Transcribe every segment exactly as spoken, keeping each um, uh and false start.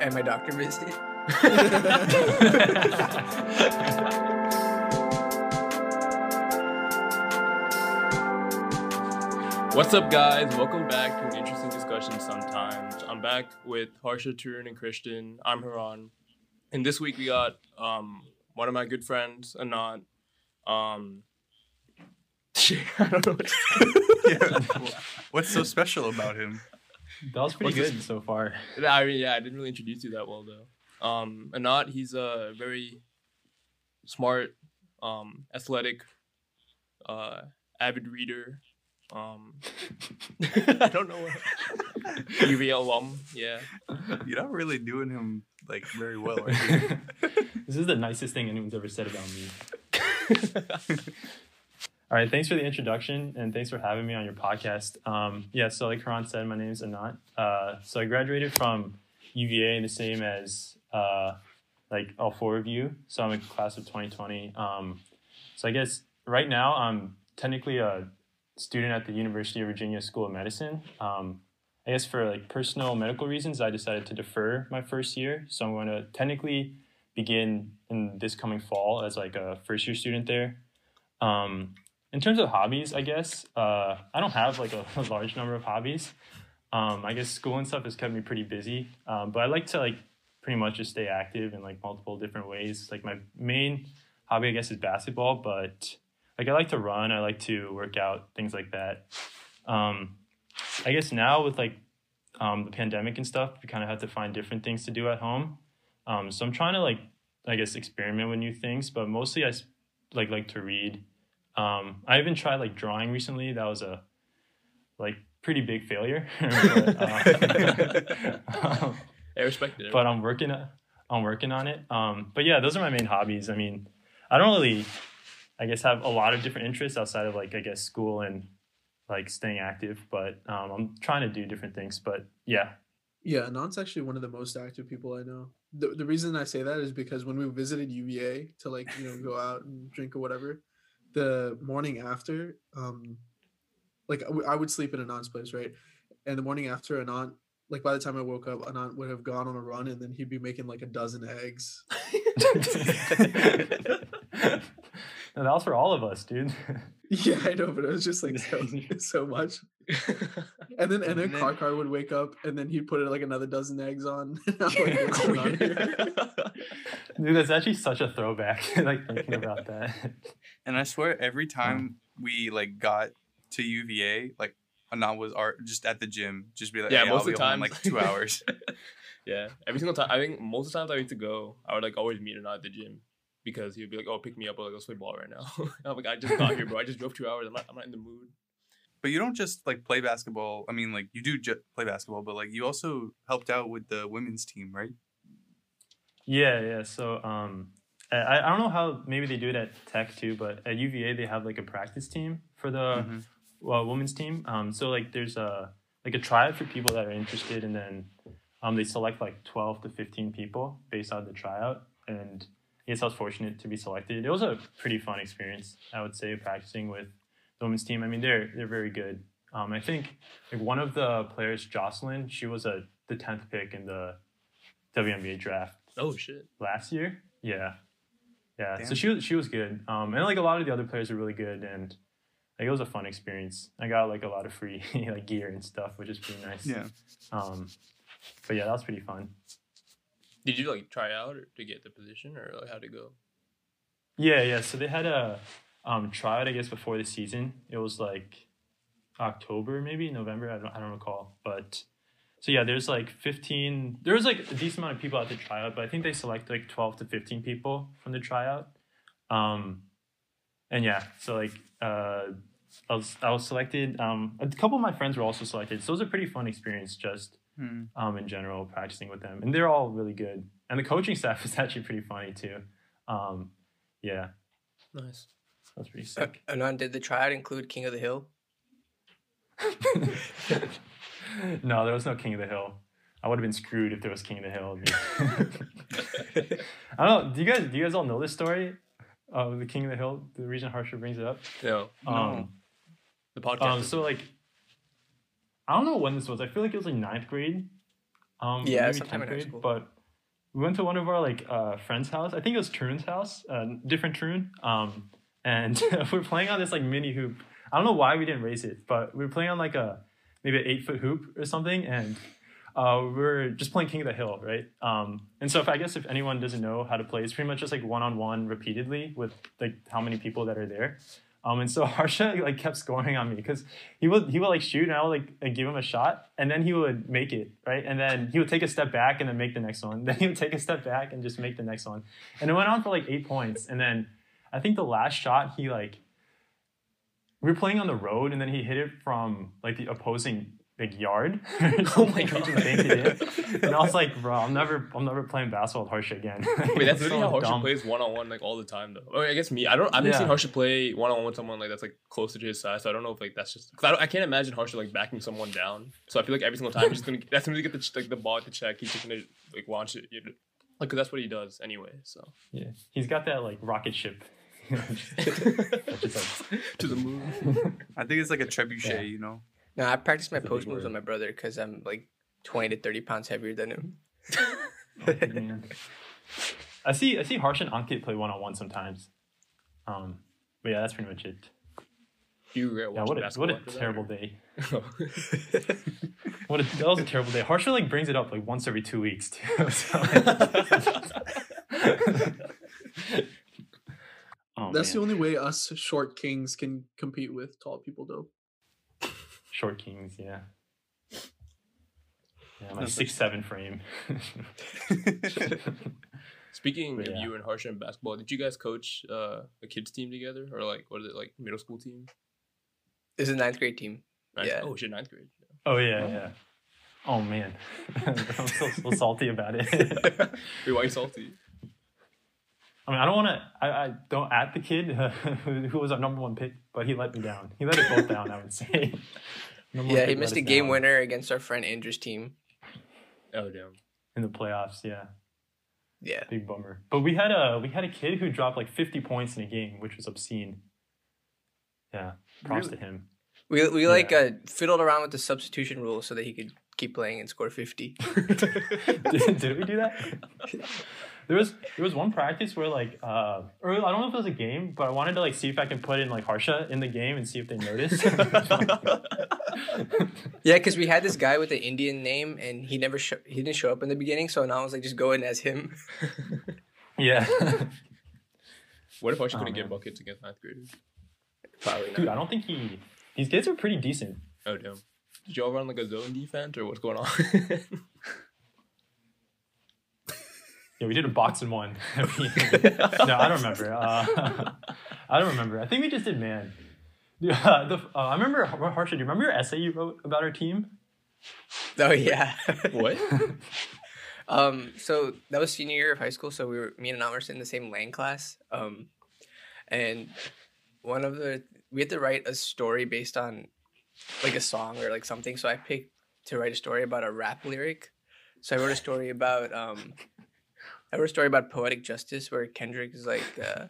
and my doctor visit. What's up, guys? Welcome back to an interesting discussion sometimes. I'm back with Harsha, Tarun, and Christian. I'm Haran. And this week we got um, one of my good friends, Anant. Um, I don't know what yeah, well, what's so special about him? That was pretty what's good so far. I mean, yeah, I didn't really introduce you that well, though. Um, Anant, he's a very smart, um, athletic, uh, avid reader. Um, I don't know what. U V alum, yeah. You're not really doing him, like, very well, are you? This is the nicest thing anyone's ever said about me. All right, thanks for the introduction, and thanks for having me on your podcast. Um, yeah, so like Haran said, my name is Anant. Uh, so I graduated from U V A, the same as uh, like all four of you. So I'm a class of twenty twenty. Um, so I guess right now I'm technically a student at the University of Virginia School of Medicine. Um, I guess for like personal medical reasons, I decided to defer my first year. So I'm going to technically begin in this coming fall as like a first year student there. Um, In terms of hobbies, I guess, uh, I don't have like a, a large number of hobbies. Um, I guess school and stuff has kept me pretty busy, um, but I like to like pretty much just stay active in like multiple different ways. Like my main hobby, I guess, is basketball, but like I like to run, I like to work out, things like that. Um, I guess now with like um, the pandemic and stuff, we kind of have to find different things to do at home. Um, so I'm trying to like, I guess, experiment with new things, but mostly I like like to read. Um, I even tried like drawing recently. That was a like pretty big failure. but, uh, um, I respect it. But I'm working, I'm working on it. Um, but yeah, those are my main hobbies. I mean, I don't really, I guess, have a lot of different interests outside of like, I guess, school and like staying active, but, um, I'm trying to do different things, but yeah. Yeah. Anant's actually one of the most active people I know. The, the reason I say that is because when we visited U V A to like, you know, go out and drink or whatever, the morning after, um, like I would sleep in Anant's place, right? And the morning after, Anant, like by the time I woke up, Anant would have gone on a run, and then he'd be making like a dozen eggs. No, that was for all of us, dude. Yeah, I know, but it was just like so, so much. And then and then Karka would wake up, and then he'd put like another dozen eggs on. Like, what's on here? Dude, that's actually such a throwback. Like thinking about that. And I swear, every time yeah. we like got to U V A, like Anant was our, just at the gym, just be like, yeah, hey, most I'll of the time, in, like two hours. Yeah, every single time. I think most of the times I used to go, I would like always meet Anant at the gym. Because he'd be like, oh, pick me up, I'll go play ball right now. I'm like, I just got here, bro. I just drove two hours. I'm not, I'm not in the mood. But you don't just, like, play basketball. I mean, like, you do ju- play basketball, but, like, you also helped out with the women's team, right? Yeah, yeah. So, um, I, I don't know how maybe they do it at Tech, too, but at U V A, they have, like, a practice team for the mm-hmm. uh, women's team. Um, so, like, there's a, like, a triad for people that are interested, and then um, they select, like, twelve to fifteen people based on the tryout, and I guess I was fortunate to be selected. It was a pretty fun experience, I would say, practicing with the women's team. I mean, they're they're very good. Um, I think like one of the players, Jocelyn, she was a the tenth pick in the W N B A draft. Oh shit! Last year, yeah, yeah. Damn. So she was she was good. Um, and like a lot of the other players are really good, and like it was a fun experience. I got like a lot of free like gear and stuff, which is pretty nice. Yeah. Um, but yeah, that was pretty fun. Did you, like, try out or to get the position, or like, how'd it go? Yeah, yeah. So they had a um, tryout, I guess, before the season. It was, like, October, maybe, November. I don't I don't recall. But, so, yeah, there's, like, fifteen. There was, like, a decent amount of people at the tryout, but I think they selected, like, twelve to fifteen people from the tryout. Um, and, yeah, so, like, uh, I was, I was selected. Um, a couple of my friends were also selected. So it was a pretty fun experience just Hmm. Um, in general, practicing with them, and they're all really good, and the coaching staff is actually pretty funny too. Um, yeah, nice. That's pretty sick. Uh, Anant, did the tryout include King of the Hill? No, there was no King of the Hill. I would have been screwed if there was King of the Hill. I don't know. Do you guys? Do you guys all know this story of the King of the Hill? The reason Harsha brings it up. No. Um, no. The podcast. Um, so like. I don't know when this was. I feel like it was like ninth grade. Um, yeah, maybe tenth grade, but we went to one of our like uh, friend's house. I think it was Tarun's house, uh, different Tarun. Um, and we're playing on this like mini hoop. I don't know why we didn't raise it, but we were playing on like a maybe an eight foot hoop or something, and uh, we were just playing King of the Hill, right? Um, and so if I guess if anyone doesn't know how to play, it's pretty much just like one on one repeatedly with like how many people that are there. Um, and so Harsha like kept scoring on me because he would he would like shoot and I would like give him a shot and then he would make it, right? And then he would take a step back and then make the next one. Then he would take a step back and just make the next one. And it went on for like eight points. And then I think the last shot he like we were playing on the road and then he hit it from like the opposing big yard. Oh my God. And I was like, bro, I'm never I'm never playing basketball with Harsha again. Wait, that's literally so how Harsha dumb. plays one-on-one like all the time though. Oh, I guess me. I don't I haven't yeah. seen Harsha play one-on-one with someone like that's like closer to his size. So I don't know if like that's just cause I, don't, I can't imagine Harsha like backing someone down. So I feel like every single time he's just gonna that's gonna get the like the ball at the check. He's just gonna like launch it. Like cause that's what he does anyway. So yeah. He's got that like rocket ship. just, like, to the moon. I think it's like a trebuchet, yeah. you know. No, I practice my That's post moves with my brother because I'm like twenty to thirty pounds heavier than him. oh, I see. I see Harsh and Ankit play one on one sometimes. Um, but yeah, that's pretty much it. You regret watching yeah, what a, what a terrible that, day. what a, that was a terrible day. Harsh like brings it up like once every two weeks too. So. Oh, That's man. the only way us short kings can compete with tall people, though. Short kings, yeah. Yeah, my six seven frame. Speaking but, of yeah. you and Harsha in basketball, did you guys coach uh, a kids team together? Or, like, what is it, like, middle school team? It's a ninth grade team. Ninth, yeah. Oh, shit, ninth grade. Yeah. Oh, yeah, yeah. Oh, man. I'm so, so salty about it. Wait, why are you salty? I mean, I don't want to, I, I don't at the kid uh, who, who was our number one pick, but he let me down. He let us both down, I would say. Yeah, he missed a game down. winner against our friend Andrew's team. Oh, damn. In the playoffs, yeah. Yeah. Big bummer. But we had a we had a kid who dropped like fifty points in a game, which was obscene. Yeah, props really? to him. We, we yeah. like uh, fiddled around with the substitution rule so that he could keep playing and score fifty. did, did we do that? There was there was one practice where like uh or I don't know if it was a game, but I wanted to like see if I can put in like Harsha in the game and see if they noticed. Yeah, because we had this guy with an Indian name and he never sh- he didn't show up in the beginning, so now I was like just go in as him. Yeah. What if Harsha couldn't get buckets against ninth graders? Probably not. Dude, I don't think he these kids are pretty decent. Oh damn. Did y'all run like a zone defense or what's going on? Yeah, we did a box and one. no, I don't remember. Uh, I don't remember. I think we just did man. Uh, the, uh, I remember, Harsha, do you remember your essay you wrote about our team? Oh, yeah. What? um, so that was senior year of high school. So we were, me and Anant were in the same LAN class. Um, and one of the, we had to write a story based on like a song or like something. So I picked to write a story about a rap lyric. So I wrote a story about... Um, I wrote a story about poetic justice where Kendrick is like uh,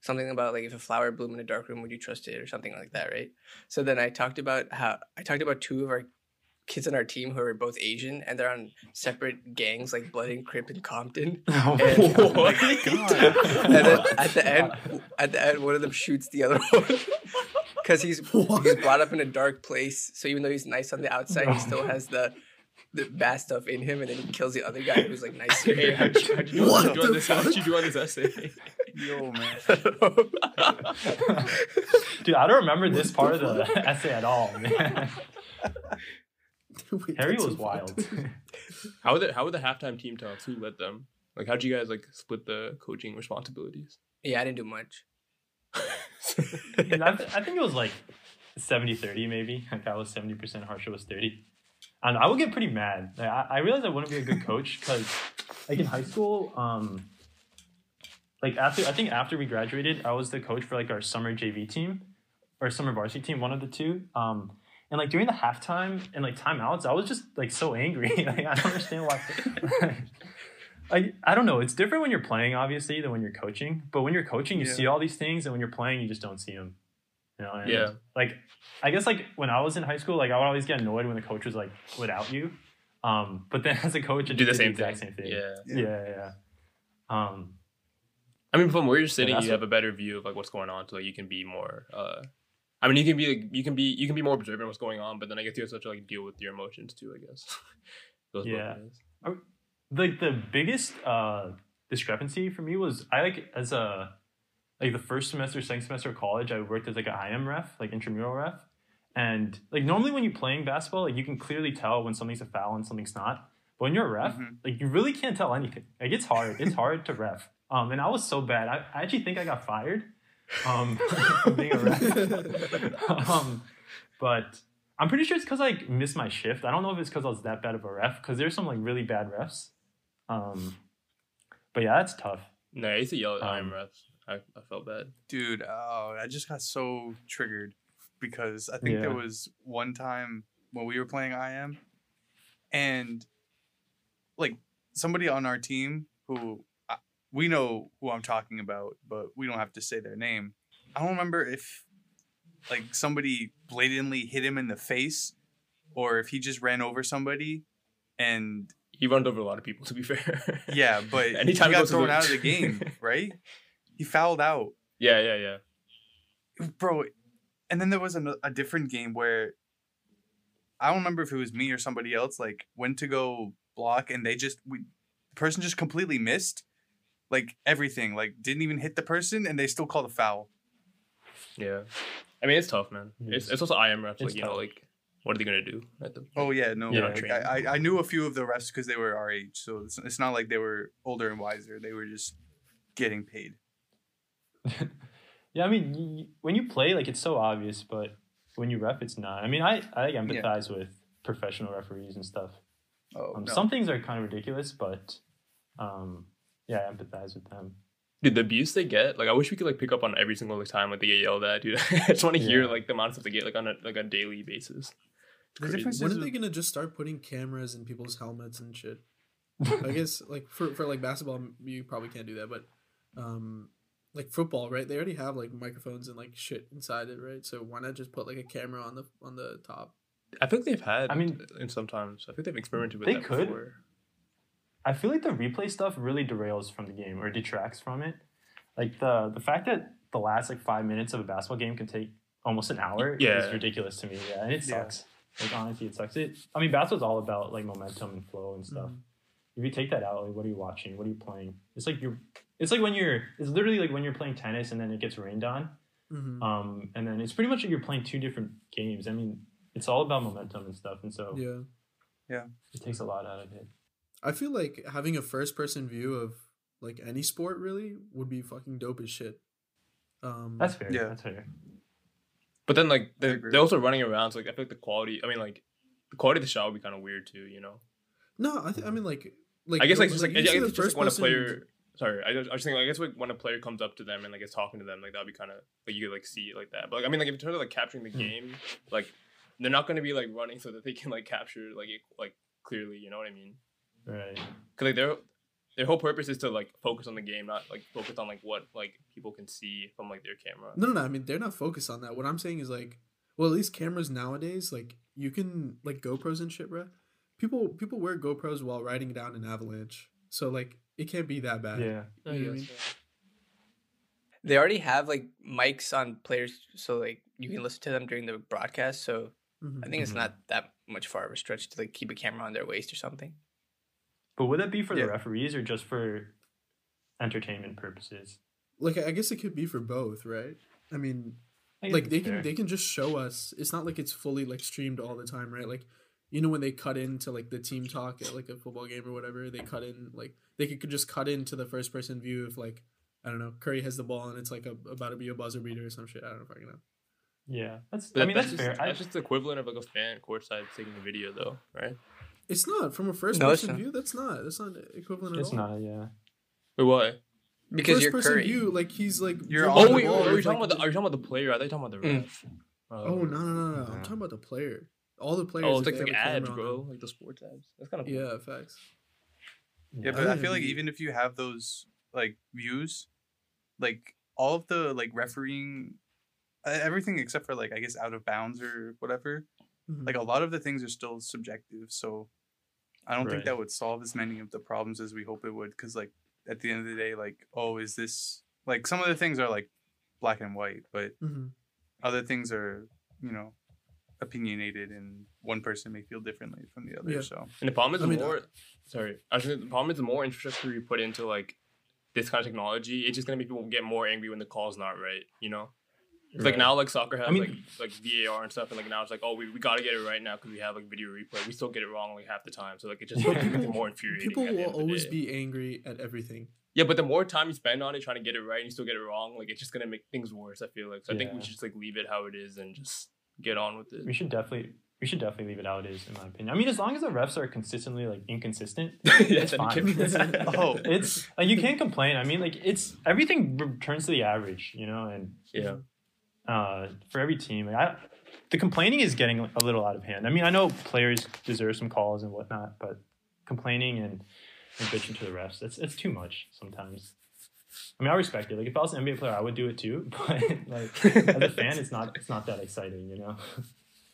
something about like if a flower bloomed in a dark room, would you trust it or something like that, right? So then I talked about how I talked about two of our kids on our team who are both Asian and they're on separate gangs like Blood and Crip and Compton. Oh, and, oh my God. And then at the end, at the end, one of them shoots the other one because he's what? he's brought up in a dark place. So even though he's nice on the outside, no. he still has the. the bad stuff in him, and then he kills the other guy who's like nicer. Hey, how'd you, how'd you, how'd you, do, on this, how'd you do on this essay? Yo, man. Dude, I don't remember what this part the of the fuck? essay at all, man. Wait, Harry was wild. How were the, how were the halftime team talks? Who led them? Like, how'd you guys like split the coaching responsibilities? Yeah, I didn't do much. I, th- I think it was like seventy thirty maybe. Like I was seventy percent, Harsha was thirty. And I would get pretty mad. Like, I, I realized I wouldn't be a good coach because, like in high school, um, like after I think after we graduated, I was the coach for like our summer J V team or summer varsity team, one of the two. Um, and like during the halftime and like timeouts, I was just like so angry. Like I don't understand why. Like I don't know. It's different when you're playing, obviously, than when you're coaching. But when you're coaching, you yeah. see all these things, and when you're playing, you just don't see them. You know, and yeah. Like, I guess like when I was in high school, like I would always get annoyed when the coach was like without you, Um, but then as a coach, I do the same the exact thing. same thing. Yeah, yeah, yeah. yeah. Um, I mean, from where you're sitting, you have what, a better view of like what's going on, so like, you can be more. Uh, I mean, you can be like, you can be you can be more observant of what's going on, but then I guess you also have to like deal with your emotions too. I guess. Those yeah. Are, like the biggest uh, discrepancy for me was I like as a like the first semester, second semester of college, I worked as like an I M ref, like intramural ref. And like normally when you're playing basketball, like you can clearly tell when something's a foul and something's not. But when you're a ref, mm-hmm. like you really can't tell anything. Like it's hard. It's hard to ref. Um, and I was so bad. I, I actually think I got fired um, from being a ref. um, but I'm pretty sure it's because I like, missed my shift. I don't know if it's because I was that bad of a ref. Because there's some like really bad refs. Um, but yeah, that's tough. No, I used to yell at um, I M refs. I, I felt bad. Dude, oh, I just got so triggered. Because I think yeah. there was one time when we were playing I M and like somebody on our team who I, we know who I'm talking about, but we don't have to say their name. I don't remember if like somebody blatantly hit him in the face or if he just ran over somebody and he runs over a lot of people, to be fair. Yeah, but anytime he got thrown out of the game, right? He fouled out. Yeah, yeah, yeah. Bro, and then there was a, a different game where I don't remember if it was me or somebody else, like went to go block and they just, we, the person just completely missed like everything, like didn't even hit the person and they still called a foul. Yeah. I mean, it's tough, man. It's, it's also I M refs, like, you tough. know, like what are they going to do? At the, oh yeah, no, yeah, like, I, I knew a few of the refs because they were our age. So it's, it's not like they were older and wiser. They were just getting paid. Yeah, I mean, you, when you play, like, it's so obvious, but when you ref, it's not. I mean, I, I empathize yeah. with professional referees and stuff. Oh, um, no. Some things are kind of ridiculous, but, um, yeah, I empathize with them. Dude, the abuse they get, like, I wish we could, like, pick up on every single like, time, like, they get yelled at, dude. I just want to yeah. hear, like, the amount of stuff they get, like, on a, like, a daily basis. When are they going to just start putting cameras in people's helmets and shit? I guess, like, for, for, like, basketball, you probably can't do that, but, um... like football, right? They already have like microphones and like shit inside it, right? So why not just put like a camera on the on the top? I think they've had. I mean, and sometimes I think they've experimented with. They that could. Before. I feel like the replay stuff really derails from the game or detracts from it. Like the the fact that the last like five minutes of a basketball game can take almost an hour yeah. is ridiculous to me. Yeah, and it sucks. Yeah. Like honestly, it sucks. It. I mean, basketball's all about like momentum and flow and stuff. Mm-hmm. If you take that out, like, what are you watching? What are you playing? It's like you're. It's like when you're, it's literally like when you're playing tennis and then it gets rained on. Mm-hmm. Um, and then it's pretty much like you're playing two different games. I mean, it's all about momentum and stuff. And so yeah, yeah, it takes a lot out of it. I feel like having a first person view of like any sport really would be fucking dope as shit. Um, that's fair. Yeah, that's fair. But then like they're, they're also running around. So like I feel like the quality, I mean like the quality of the shot would be kind of weird too, you know? No, I, th- I mean like, like, I guess like, just like, like I guess it's just like when a player... Sorry, I just, I just think, like, I guess, like, when a player comes up to them and, like, is talking to them, like, that would be kind of, like, you could, like, see it like that. But, like, I mean, like, if it turns out, like, capturing the game, like, they're not going to be, like, running so that they can, like, capture, like, it, like clearly, you know what I mean? Right. Because, like, their their whole purpose is to, like, focus on the game, not, like, focus on, like, what, like, people can see from, like, their camera. No, no, no, I mean, they're not focused on that. What I'm saying is, like, well, at least cameras nowadays, like, you can, like, GoPros and shit, bro. People, people wear GoPros while riding down an avalanche. So, like... it can't be that bad. Yeah. You know what I mean? They already have like mics on players, so like you can listen to them during the broadcast. So mm-hmm. I think it's mm-hmm. not that much far of a stretch to like keep a camera on their waist or something. But would that be for yeah. the referees or just for entertainment purposes? Like I guess it could be for both, right? I mean, I like they fair. can they can just show us. It's not like it's fully like streamed all the time, right? Like. You know when they cut into, like, the team talk at, like, a football game or whatever, they cut in, like, they could just cut into the first-person view if, like, I don't know, Curry has the ball and it's, like, a, about to be a buzzer beater or some shit. I don't know if I can know. Yeah. That's, I mean, that's, that's just, fair. That's I, just the equivalent of, like, a fan courtside taking the video, though, right? It's not. From a first-person no, view, that's not. That's not equivalent at it's all. It's not, yeah. Wait, why? Because first you're person Curry. View, like, he's, like... You're oh, wait, ball, are, you talking like, about the, are you talking about the player? I thought you were talking about the ref. Mm. Oh, oh, no, no, no, no. Yeah. I'm talking about the player. All the players. Oh, it's like, like ads, bro. Like the sports ads. That's kind of cool. Yeah, facts. Yeah, but I feel like even if you have those like views, like all of the like refereeing, everything except for like I guess out of bounds or whatever, mm-hmm. like a lot of the things are still subjective. So I don't right. think that would solve as many of the problems as we hope it would, because like at the end of the day, like, oh, is this like some of the things are like black and white, but mm-hmm. other things are, you know, opinionated, and one person may feel differently from the other. Yeah. So, and the problem is the more, sorry, I was gonna, the problem is the more infrastructure you put into like this kind of technology, it's just gonna make people get more angry when the call's not right. You know, it's right. like now like soccer has I mean, like like V A R and stuff, and like now it's like, oh, we, we gotta get it right now because we have like video replay. We still get it wrong like half the time, so like it just makes it more infuriating. People will always be angry at everything. Yeah, but the more time you spend on it trying to get it right and you still get it wrong, like it's just gonna make things worse. I feel like so. Yeah. I think we should just like leave it how it is and just get on with it. We should definitely we should definitely leave it how it is, in my opinion. I mean, as long as the refs are consistently like inconsistent, it's fine. Oh, it's like you can't complain. I mean, like it's everything returns to the average, you know. And yeah, uh, for every team, like, I, the complaining is getting a little out of hand. I mean, I know players deserve some calls and whatnot, but complaining and, and bitching to the refs, it's it's too much sometimes. I mean, I respect it. Like, if I was an N B A player, I would do it too. But like, as a fan, it's not it's not that exciting, you know.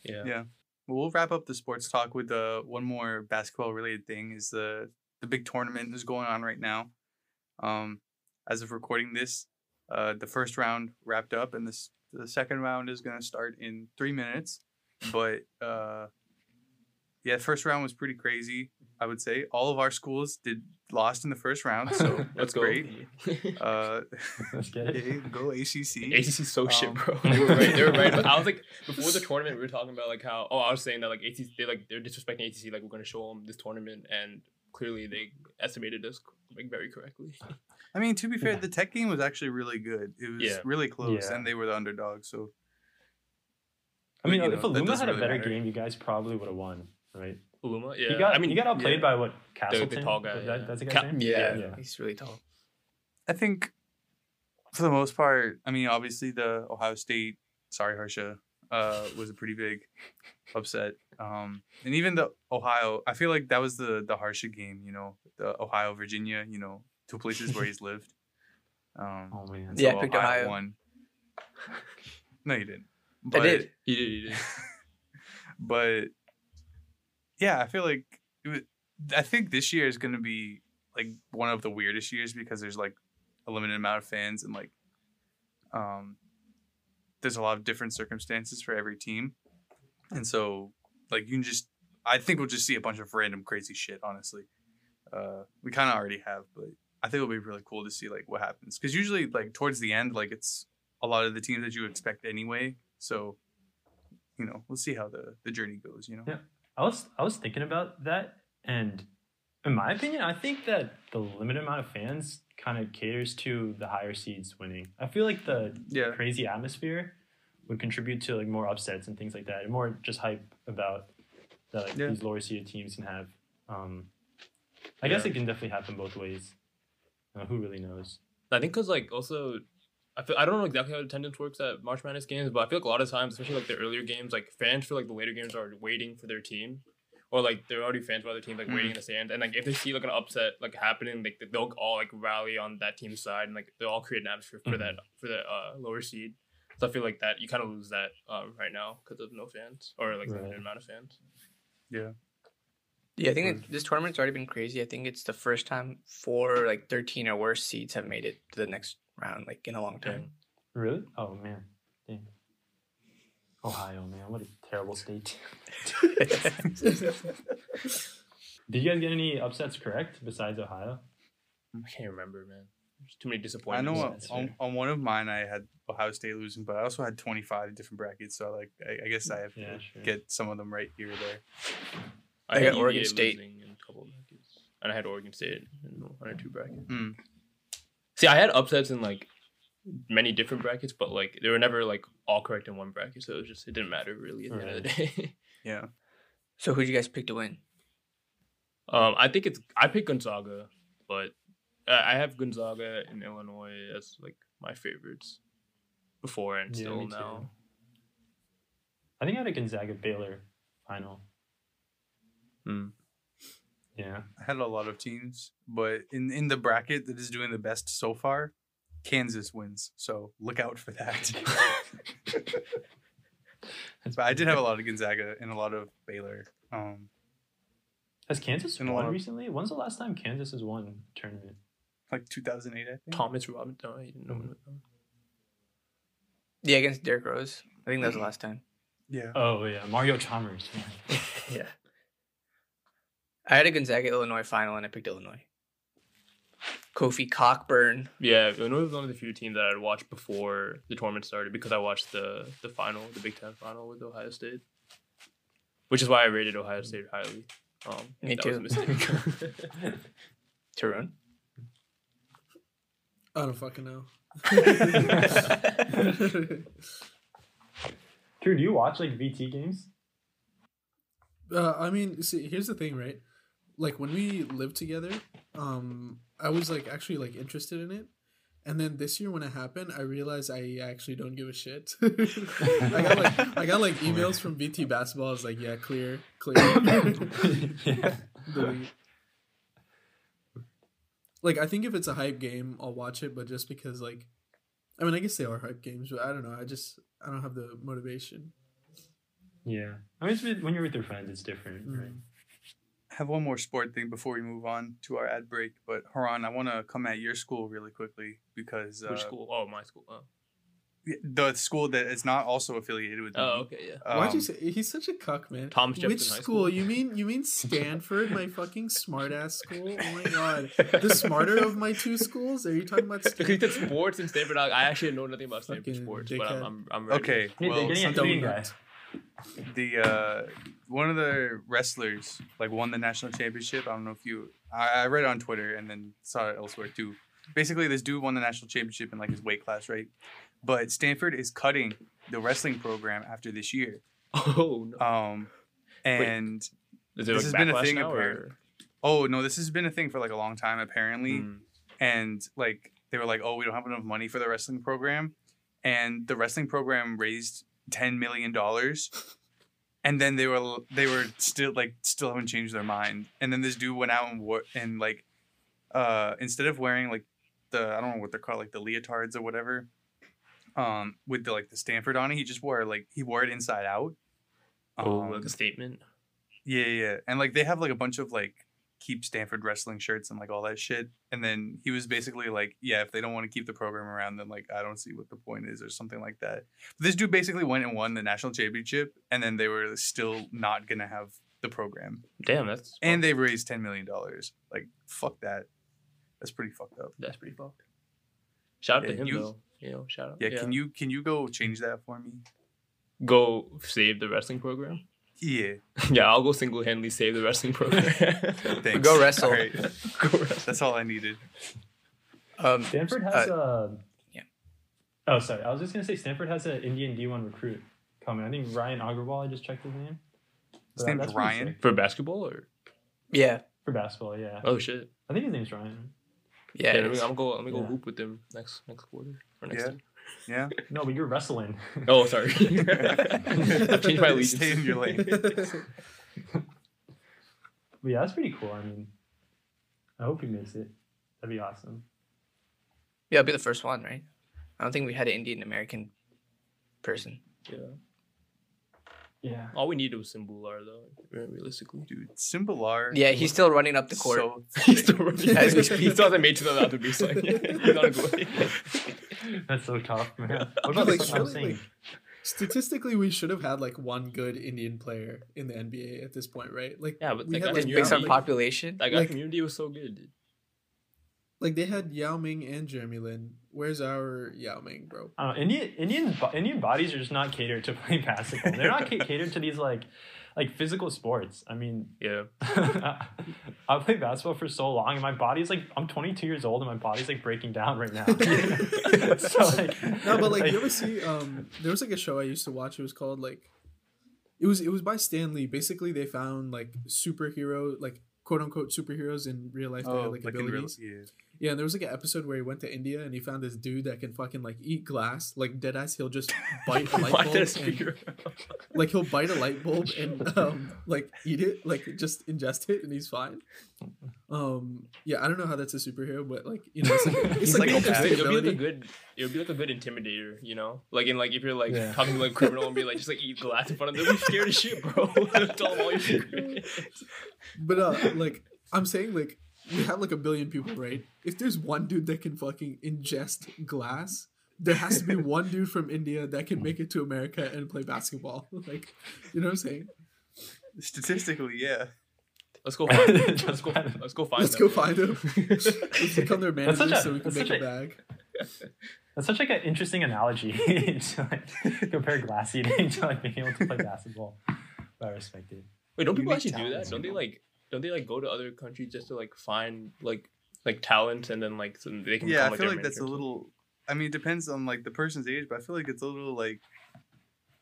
Yeah. Yeah. Well, we'll wrap up the sports talk with the uh, one more basketball related thing. Is the the big tournament that's going on right now. Um, as of recording this, uh, the first round wrapped up, and this the second round is going to start in three minutes. But uh, yeah, first round was pretty crazy. I would say all of our schools did lost in the first round, so that's let's go. Great. Uh, let's get it. Yeah, go A C C. A C C's so um, shit, bro. They were right. They were right. But I was like, before the tournament, we were talking about like how. Oh, I was saying that like A C C, they like they're disrespecting A C C. Like we're gonna show them this tournament, and clearly they estimated us like very correctly. I mean, to be fair, yeah. the Tech game was actually really good. It was yeah. really close, yeah. and they were the underdog. So. I mean, you if know, Aluma had really a better matter. game, you guys probably would have won, right? Aluma, yeah. You got, I mean, you got outplayed yeah. by what Castleton? The, the tall guy. That, yeah. That's a guy's Ca- name. Yeah. Yeah. yeah, he's really tall. I think, for the most part, I mean, obviously the Ohio State, sorry Harsha, uh, was a pretty big upset, um, and even the Ohio. I feel like that was the the Harsha game. You know, the Ohio, Virginia. You know, two places where he's lived. Um, oh man. So yeah, I picked Ohio. Ohio. Won. No, you didn't. But, I did. You did. You did. But. Yeah, I feel like it was, I think this year is going to be like one of the weirdest years because there's like a limited amount of fans and like um, there's a lot of different circumstances for every team. And so like you can just I think we'll just see a bunch of random crazy shit, honestly. Uh, we kind of already have, but I think it'll be really cool to see like what happens because usually like towards the end, like it's a lot of the teams that you expect anyway. So, you know, we'll see how the, the journey goes, you know? Yeah. I was I was thinking about that, and in my opinion, I think that the limited amount of fans kind of caters to the higher seeds winning. I feel like the yeah. crazy atmosphere would contribute to like more upsets and things like that, and more just hype about that like, yeah. these lower seeded teams can have. Um, I yeah. guess it can definitely happen both ways. Uh, who really knows? I think because like also. I, feel, I don't know exactly how attendance works at March Madness games, but I feel like a lot of times, especially like the earlier games, like fans feel like the later games are waiting for their team, or like they're already fans of other teams like mm. waiting in the stands. And like if they see like an upset like happening, like they'll all like rally on that team's side, and like they'll all create an atmosphere for mm. that for the uh, lower seed. So I feel like that you kind of lose that uh, right now because of no fans or like right. the limited amount of fans. Yeah. Yeah, I think it, this tournament's already been crazy. I think it's the first time four like thirteen or worse seeds have made it to the next round like in a long time. Really? Oh man. Damn. Ohio, man, what a terrible state. Did you guys get any upsets correct besides Ohio? I can't remember, man. There's too many disappointments. I know on, on one of mine I had Ohio State losing, but I also had twenty-five different brackets, so like I, I guess I have to yeah, sure. get some of them right here or there. I, I had Oregon State in a couple of brackets, and I had Oregon State in one or two brackets. Mm. See, I had upsets in like many different brackets, but like they were never like all correct in one bracket, so it was just it didn't matter really at the right. end of the day. Yeah. So who'd you guys pick to win? Um, I think it's I picked Gonzaga, but uh, I have Gonzaga and Illinois as like my favorites before and yeah, still now. I think I had a Gonzaga Baylor final. Mm. Yeah, I had a lot of teams, but in, in the bracket that is doing the best so far, Kansas wins. So look out for that. But I did have a lot of Gonzaga and a lot of Baylor. Um, Has Kansas won of... recently? When's the last time Kansas has won a tournament? Like two thousand eight, I think. Thomas Robinson. No, I didn't know. Mm-hmm. Yeah, against Derrick Rose. I think that was the last time. Yeah. Oh, yeah. Mario Chalmers. Yeah. I had a Gonzaga-Illinois final, and I picked Illinois. Kofi Cockburn. Yeah, Illinois was one of the few teams that I'd watched before the tournament started because I watched the, the final, the Big Ten final with Ohio State, which is why I rated Ohio State highly. Um, Me that too. Was a mistake. Tarun? I don't fucking know. Dude, do you watch like V T games? Uh, I mean, see, here's the thing, right? Like when we lived together, um, I was like actually like interested in it, and then this year when it happened, I realized I actually don't give a shit. I got like I got like emails from V T basketball. I was like, yeah, clear, clear. Yeah. Delete. Like, I think if it's a hype game, I'll watch it, but just because, like, I mean, I guess they are hype games, but I don't know. I just, I don't have the motivation. Yeah. I mean, it's with, when you're with your friends, it's different, mm. right? I have one more sport thing before we move on to our ad break, but Haran, I want to come at your school really quickly because... Uh, Which school? Oh, my school. Oh. The school that is not also affiliated with me. Oh, okay, yeah. Um, Why'd you say he's such a cuck, man? Thomas Jefferson Which school? High school? You mean you mean Stanford, my fucking smart ass school? Oh my god, the smarter of my two schools. Are you talking about? Stanford? Because he did sports in Stanford. I actually know nothing about Stanford fucking sports, dickhead. But I'm I'm, I'm ready. Okay. Well, guys. The uh, one of the wrestlers like won the national championship. I don't know if you. I, I read it on Twitter and then saw it elsewhere too. Basically, this dude won the national championship in like his weight class, right? But Stanford is cutting the wrestling program after this year. Oh, no. Um, and Wait, is this like has been a thing. Apparently. Oh, no, this has been a thing for like a long time, apparently. Mm. And like they were like, oh, we don't have enough money for the wrestling program. And the wrestling program raised ten million dollars. And then they were they were still like still haven't changed their mind. And then this dude went out and wore and like uh, instead of wearing like the I don't know what they're called, like the leotards or whatever. Um, with the like the Stanford on it, he just wore like he wore it inside out. Um, oh, like a statement. Yeah, yeah, and like they have like a bunch of like keep Stanford wrestling shirts and like all that shit. And then he was basically like, yeah, if they don't want to keep the program around, then like I don't see what the point is or something like that. But this dude basically went and won the national championship, and then they were still not gonna have the program. Damn, that's smart. And they raised ten million dollars. Like fuck that. That's pretty fucked up. That's pretty fucked. Shout out yeah, to him you, though. You know, shout out. Yeah, yeah, can you can you go change that for me? Go save the wrestling program? Yeah. Yeah, I'll go single-handedly save the wrestling program. Thanks. Go wrestle. All right. Go wrestle. That's all I needed. Um, Stanford has uh, a... Yeah. Oh, sorry. I was just going to say Stanford has an Indian D one recruit coming. I think Ryan Agrawal, I just checked his name. His but, name's uh, Ryan? For basketball? Or Yeah. For basketball, yeah. Oh, shit. I think his name's Ryan. Yeah, yeah, I'm go. Let me go yeah. hoop with them next next quarter or next yeah. year. Yeah. No, but you're wrestling. Oh, sorry. I've changed my allegiance. Stay in your lane. But yeah, that's pretty cool. I mean, I hope he makes it. That'd be awesome. Yeah, I'll be the first one, right? I don't think we had an Indian American person. Yeah. Yeah. All we needed was Simbular, though, realistically. Dude, Simbular. Yeah, he's still running up the court. So he's still running as we speak. He still hasn't made to the other baseline. Yeah, that's so tough, man. Yeah. What about like, I'm saying? Like, statistically, we should have had, like, one good Indian player in the N B A at this point, right? Like, yeah, but we had, like, based on population. That guy like, community was so good, dude. Like, they had Yao Ming and Jeremy Lin. Where's our Yao Ming, bro? Uh, Indian Indian Indian bodies are just not catered to playing basketball. They're not ca- catered to these, like, like physical sports. I mean, yeah. I've played basketball for so long, and my body's, like, I'm twenty-two years old, and my body's, like, breaking down right now. So, like... No, but, like, like, you ever see... Um, there was, like, a show I used to watch. It was called, like... It was, it was by Stan Lee. Basically, they found, like, superhero... like. quote-unquote superheroes in real life. Oh, had, like, like abilities. Real, yeah. Yeah, and there was like an episode where he went to India and he found this dude that can fucking like eat glass. Like deadass, he'll just bite a light bulb. And, like he'll bite a light bulb and um, like eat it, like just ingest it and he's fine. Um, yeah, I don't know how that's a superhero, but like, you know, it's like, it's like, like a, it'll be like a good, it'll be like a good intimidator, you know, like in like if you're like yeah. talking to like a criminal and be like just like eat glass in front of them, they'll be scared as shit, bro. Tell them all your secrets. But uh, like I'm saying, like we have like a billion people, right? If there's one dude that can fucking ingest glass, there has to be one dude from India that can make it to America and play basketball. Like, you know what I'm saying? Statistically, yeah. Let's go find them. Let's go, let's go find let's them. Let's go find them. Let's become their manager a, so we can make a, a bag. That's such like an interesting analogy to like compare glass eating to like being able to play basketball. But I respect it. Wait, don't you people actually do that? Don't people. they like don't they like go to other countries just to like find like like talent and then like so they can? Yeah, become, I feel like, like that's a little. I mean, it depends on like the person's age, but I feel like it's a little like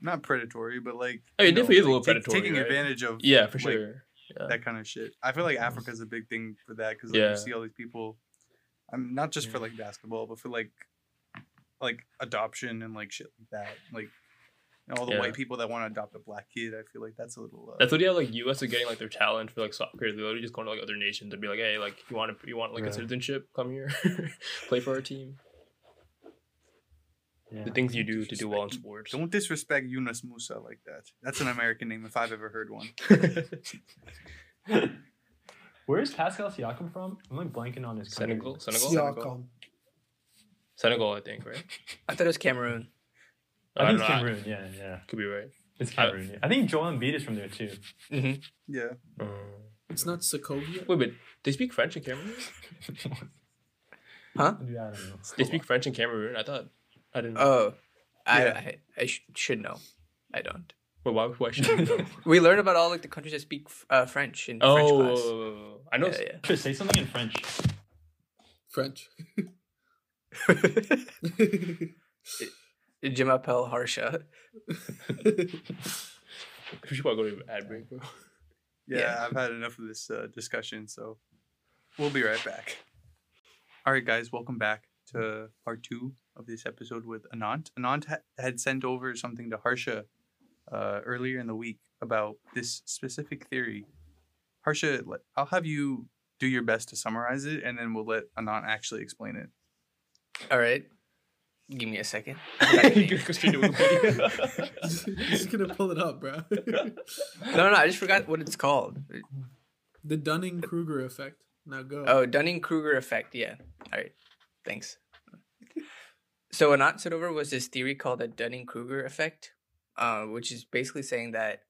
not predatory, but like I mean, it definitely know, is a little like, predatory. Taking right? advantage of yeah, for like, sure. Yeah. That kind of shit. I feel like Africa's a big thing for that because like, yeah. you see all these people. I mean, not just yeah. for like basketball, but for like, like adoption and like shit like that. Like you know, all the yeah. white people that want to adopt a black kid. I feel like that's a little. Uh, that's what yeah, like U S are getting like their talent for like soccer. They're literally just going to like other nations and be like, hey, like you want to, you want like yeah. a citizenship? Come here, play for our team. Yeah. The things you do to do well in sports. Don't disrespect Yunus Musa like that. That's an American name if I've ever heard one. Where is Pascal Siakam from? I'm like blanking on his country. Senegal? Senegal? Siakam. Senegal, I think, right? I thought it was Cameroon. I, I think it's know. Cameroon, yeah, yeah. Could be right. It's Cameroon, I, yeah. I think Joel Embiid is from there, too. Mm-hmm. Yeah. Um, it's not Sokovia. Wait, but they speak French in Cameroon? Huh? Dude, I don't know. They speak French in Cameroon? I thought... I didn't know. Oh, I yeah. I, I sh- should know. I don't. Well, why, why should I know? We learn about all like the countries that speak uh, French in oh, French class. Oh, I know. Yeah, yeah. Say something in French. French. Je m'appelle Harsha. We should probably go to ad break, bro. Yeah, yeah, I've had enough of this uh, discussion, so we'll be right back. All right, guys, welcome back to part two of this episode with Anant. Anant ha- had sent over something to Harsha uh, earlier in the week about this specific theory. Harsha, I'll have you do your best to summarize it, and then we'll let Anant actually explain it. All right. Give me a second. He's going to pull it up, bro. No, no, I just forgot what it's called. The Dunning-Kruger effect. Now go. Oh, Dunning-Kruger effect, yeah. All right. Thanks. So Anant sent over was this theory called the Dunning-Kruger effect, uh, which is basically saying that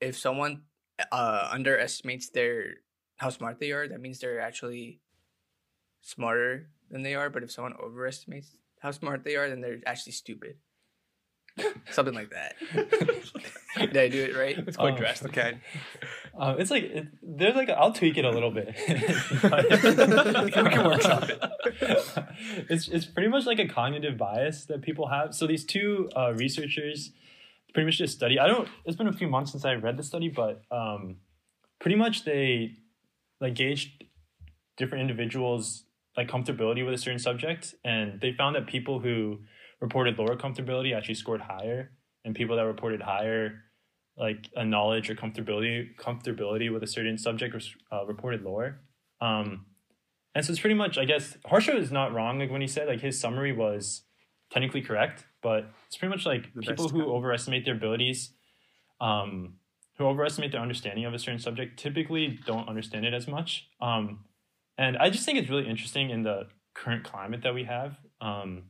if someone uh, underestimates their how smart they are, that means they're actually smarter than they are. But if someone overestimates how smart they are, then they're actually stupid. Something like that. Did I do it right? It's quite um, drastic. Okay. Um, it's like it, there's like a, I'll tweak it a little bit. We can workshop it. It's it's pretty much like a cognitive bias that people have. So these two uh, researchers pretty much just study. I don't. It's been a few months since I read the study, but um, pretty much they like gauged different individuals like comfortability with a certain subject, and they found that people who reported lower comfortability actually scored higher, and people that reported higher like a knowledge or comfortability comfortability with a certain subject was uh, reported lower. Um, and so it's pretty much, I guess, Harsha is not wrong. Like when he said like his summary was technically correct, but it's pretty much like the people who overestimate their abilities, um, who overestimate their understanding of a certain subject typically don't understand it as much. Um, and I just think it's really interesting in the current climate that we have, um,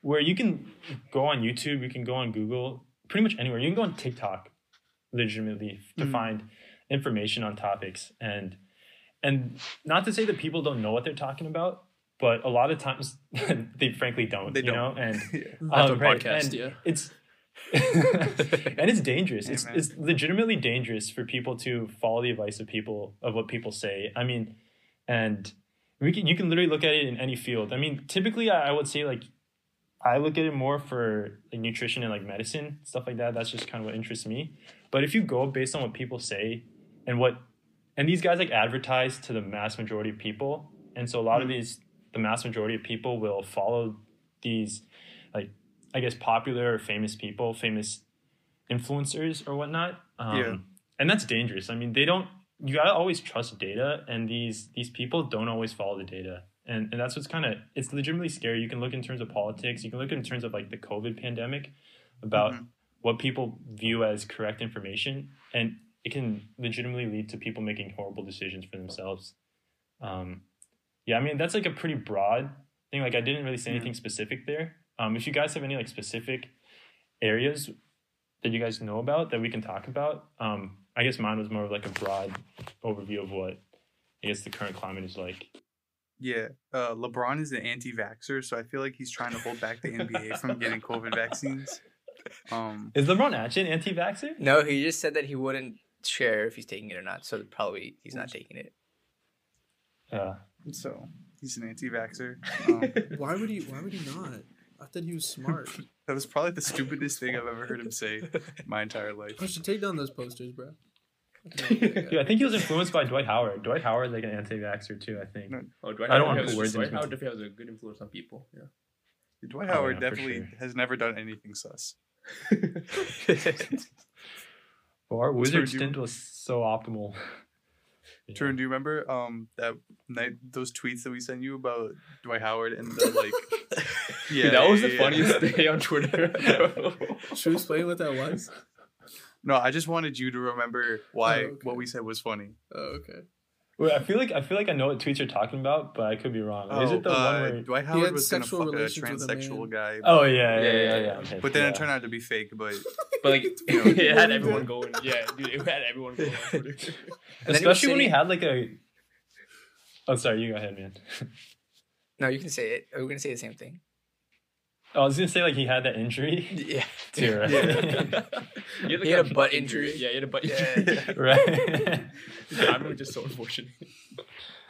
where you can go on YouTube, you can go on Google, pretty much anywhere. You can go on TikTok legitimately to mm. find information on topics. And and not to say that people don't know what they're talking about, but a lot of times they frankly don't. They you don't. Know? And yeah. um, a right, podcast, and yeah. It's and it's dangerous. It's, it's legitimately dangerous for people to follow the advice of people of what people say. I mean, and we can you can literally look at it in any field. I mean, typically I, I would say like I look at it more for like nutrition and like medicine, stuff like that. That's just kind of what interests me. But if you go based on what people say and what, and these guys like advertise to the mass majority of people. And so a lot mm-hmm. of these, the mass majority of people will follow these, like, I guess, popular or famous people, famous influencers or whatnot. Um, yeah. And that's dangerous. I mean, they don't you gotta always trust data, and these these people don't always follow the data. And and that's what's kind of, it's legitimately scary. You can look in terms of politics, you can look in terms of like the COVID pandemic about mm-hmm. what people view as correct information, and it can legitimately lead to people making horrible decisions for themselves. Um, yeah, I mean, that's like a pretty broad thing. Like I didn't really say anything mm-hmm. specific there. Um, if you guys have any like specific areas that you guys know about that we can talk about, um, I guess mine was more of like a broad overview of what I guess the current climate is like. Yeah, uh, LeBron is an anti-vaxxer, so I feel like he's trying to hold back the N B A from getting COVID vaccines. Um, is LeBron actually an anti-vaxxer? No, he just said that he wouldn't share if he's taking it or not, so probably he's not taking it. Uh, so he's an anti-vaxxer. Um, why would he? Why would he not? I thought he was smart. That was probably the stupidest thing I've ever heard him say my entire life. I should take down those posters, bro. Dude, I think he was influenced by Dwight Howard. Dwight Howard, like an anti-vaxxer too, I think. No. Oh, Dwight I don't Howard want to put words Dwight Howard definitely has a good influence on people. Yeah. Yeah, Dwight Howard oh, yeah, definitely sure. has never done anything sus. Well, our wizard stint was so optimal. Yeah. Tarun, do you remember um that night those tweets that we sent you about Dwight Howard and the like? Yeah, dude, that was yeah, the funniest yeah. day on Twitter. Should we explain what that was? No, I just wanted you to remember why oh, okay. what we said was funny. Oh, okay. Wait, I feel like I feel like I know what tweets you're talking about, but I could be wrong. Oh, is it the uh, one where Dwight Howard was gonna fuck a transsexual guy? But, oh yeah, yeah, yeah, yeah. yeah. Okay, but then yeah. it turned out to be fake. But but like you know, it had everyone going. Yeah, dude, it had everyone going on Twitter. Especially when he had like a. Oh, sorry. You go ahead, man. No, you can say it. Are we gonna say the same thing? I was gonna say like he had that injury. Yeah. Too, right? Yeah. He had, like, he had a, a butt injury. injury. Yeah, he had a butt yeah. injury. Right. I'm really just so unfortunate.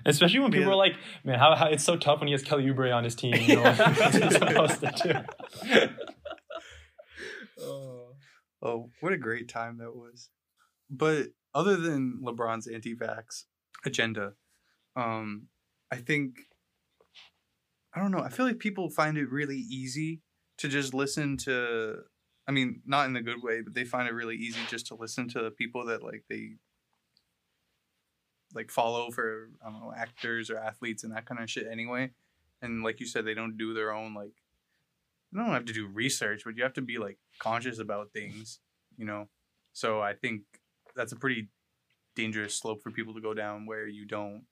Especially when people yeah. are like, man, how, how it's so tough when he has Kelly Oubre on his team. You know, supposed to do. Oh. oh, what a great time that was. But other than LeBron's anti-vax agenda, um, I think I don't know. I feel like people find it really easy to just listen to, I mean, not in a good way, but they find it really easy just to listen to people that like they like follow for, I don't know, actors or athletes and that kind of shit anyway. And like you said, they don't do their own, like, you don't have to do research, but you have to be like conscious about things, you know? So I think that's a pretty dangerous slope for people to go down where you don't.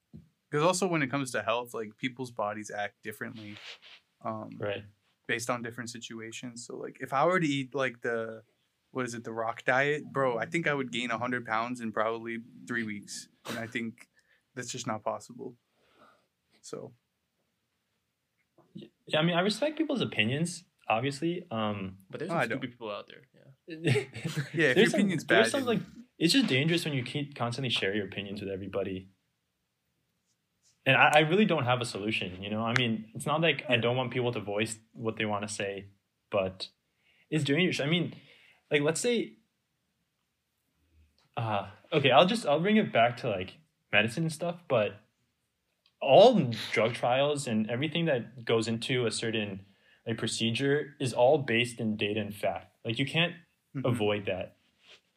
Because also when it comes to health, like people's bodies act differently, um, right? Based on different situations. So like if I were to eat like the, what is it, the rock diet, bro, I think I would gain one hundred pounds in probably three weeks. And I think that's just not possible. So. Yeah, I mean, I respect people's opinions, obviously. Um, but there's some stupid people out there. Yeah, yeah if your some, opinion's bad. Some, like, it's just dangerous when you keep constantly share your opinions with everybody. And I, I really don't have a solution, you know? I mean, it's not like I don't want people to voice what they want to say, but it's dangerous. I mean, like, let's say, uh, okay, I'll just, I'll bring it back to, like, medicine and stuff, but all drug trials and everything that goes into a certain, like, procedure is all based in data and fact. Like, you can't mm-hmm. avoid that.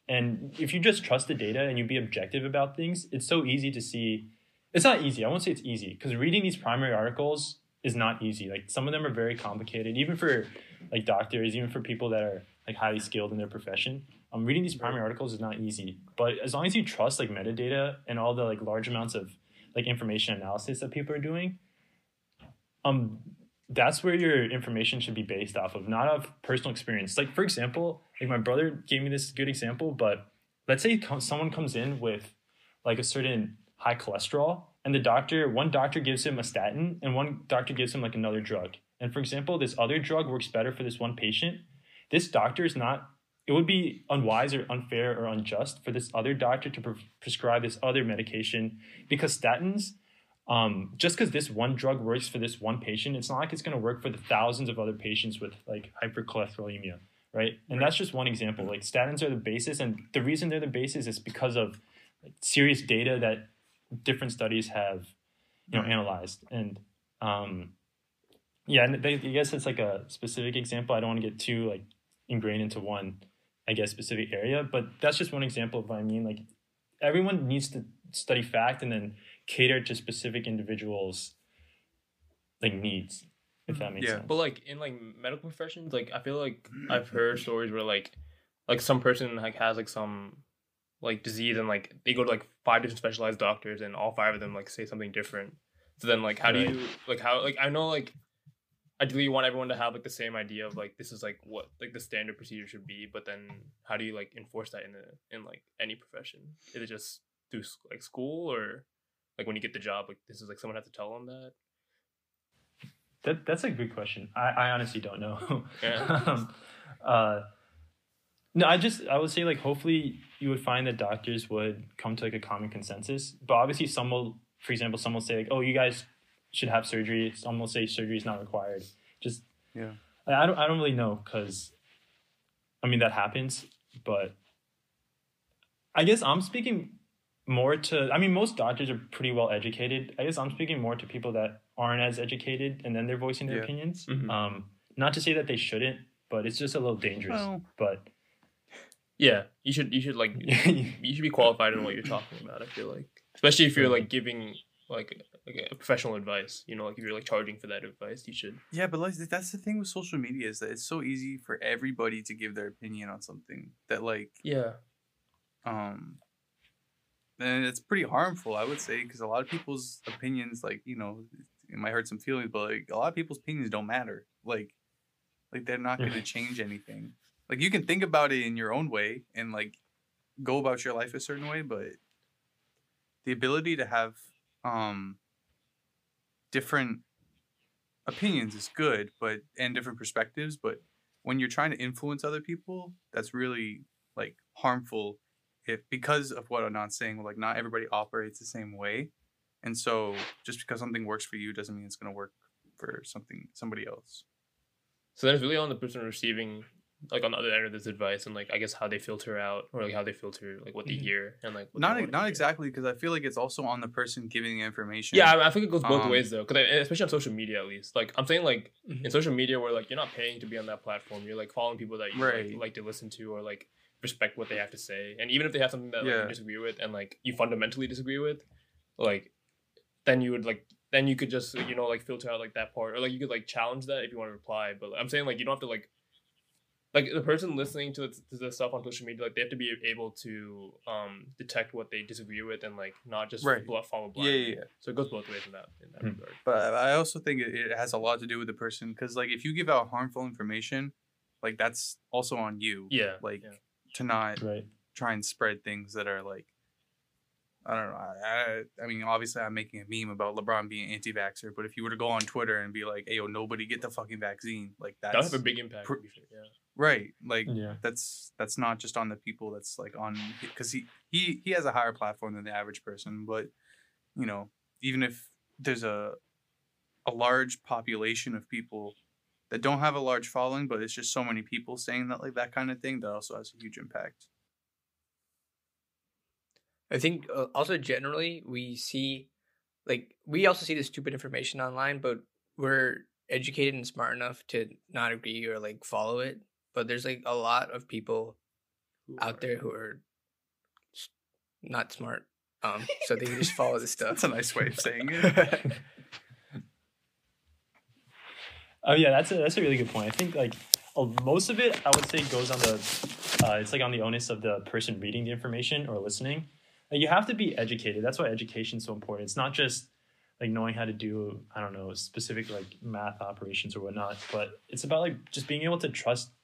And if you just trust the data and you be objective about things, it's so easy to see. It's not easy. I won't say it's easy because reading these primary articles is not easy. Like some of them are very complicated, even for like doctors, even for people that are like highly skilled in their profession. Um, reading these primary articles is not easy. But as long as you trust like metadata and all the like large amounts of like information analysis that people are doing, um, that's where your information should be based off of, not of personal experience. Like for example, like my brother gave me this good example, but let's say someone comes in with like a certain high cholesterol, and the doctor, one doctor gives him a statin and one doctor gives him like another drug. And for example, this other drug works better for this one patient. This doctor is not, it would be unwise or unfair or unjust for this other doctor to pre- prescribe this other medication because statins, um, just because this one drug works for this one patient, it's not like it's going to work for the thousands of other patients with like hypercholesterolemia, right? And right. that's just one example. Like statins are the basis, and the reason they're the basis is because of like, serious data that different studies have, you know, mm-hmm. analyzed. And um yeah, and they, I guess it's like a specific example. I don't want to get too like ingrained into one, I guess, specific area, but that's just one example of what I mean. Like everyone needs to study fact and then cater to specific individuals' like needs, if that makes yeah, sense. Yeah, but like in like medical professions, like I feel like I've heard stories where like like some person like has like some like disease and like they go to like five different specialized doctors and all five of them like say something different. So then like how right. do you like how like I know like ideally you want everyone to have like the same idea of like this is like what like the standard procedure should be, but then how do you like enforce that in the in like any profession? Is it just through like school or like when you get the job, like this is like someone has to tell them that? That that's a good question. I, I honestly don't know. Yeah. um, uh, no, I just I would say like hopefully you would find that doctors would come to like a common consensus, but obviously some will, for example, some will say like, oh, you guys should have surgery. Some will say surgery is not required. Just yeah, I don't I don't really know because, I mean that happens, but I guess I'm speaking more to. I mean most doctors are pretty well educated. I guess I'm speaking more to people that aren't as educated and then they're voicing their yeah. opinions. Mm-hmm. Um, not to say that they shouldn't, but it's just a little dangerous. Well, but yeah, you should you should like you should be qualified in what you're talking about. I feel like, especially if you're like giving. Like, like a professional advice, you know, like if you're like charging for that advice, you should. Yeah, but like that's the thing with social media is that it's so easy for everybody to give their opinion on something that like yeah, um, and it's pretty harmful, I would say, because a lot of people's opinions, like you know, it might hurt some feelings, but like a lot of people's opinions don't matter. Like, like they're not going to change anything. Like you can think about it in your own way and like go about your life a certain way, but the ability to have Um, different opinions is good, but and different perspectives. But when you're trying to influence other people, that's really like harmful. If because of what Anant's saying, like not everybody operates the same way, and so just because something works for you doesn't mean it's going to work for something somebody else. So that's really on the person receiving, like on the other end of this advice, and like I guess how they filter out or like how they filter like what they hear and like what not not exactly because I feel like it's also on the person giving information. Yeah, I, I think it goes both um, ways though, because especially on social media at least. Like I'm saying, like mm-hmm. in social media where like you're not paying to be on that platform, you're like following people that you right. like, like to listen to or like respect what they have to say, and even if they have something that yeah. like, you disagree with and like you fundamentally disagree with, like then you would like. Then you could just you know like filter out like that part or like you could like challenge that if you want to reply. But like, I'm saying like you don't have to like. Like, the person listening to the, to the stuff on social media, like, they have to be able to um, detect what they disagree with and, like, not just right. bluff, follow blind. Yeah, yeah, yeah. So it goes both ways in that, in that mm-hmm. regard. But I also think it has a lot to do with the person. Because, like, if you give out harmful information, like, that's also on you. Yeah. Like, yeah. to not right. try and spread things that are, like, I don't know. I, I I mean, obviously, I'm making a meme about LeBron being anti-vaxxer, but if you were to go on Twitter and be like, hey, yo, nobody get the fucking vaccine, like, that's... That would have a big impact. Pr- yeah. Right, like yeah. that's that's not just on the people. That's like on because he, he he has a higher platform than the average person. But you know, even if there's a a large population of people that don't have a large following, but it's just so many people saying that like that kind of thing, that also has a huge impact. I think uh, also generally we see like we also see the stupid information online, but we're educated and smart enough to not agree or like follow it. But there's like a lot of people who out are. there who are not smart, um, so they can just follow this stuff. That's a nice way of saying it. Oh yeah, that's a that's a really good point. I think like most of it, I would say, goes on the uh, it's like on the onus of the person reading the information or listening. Like, you have to be educated. That's why education is so important. It's not just like knowing how to do, I don't know, specific like math operations or whatnot, but it's about like just being able to trust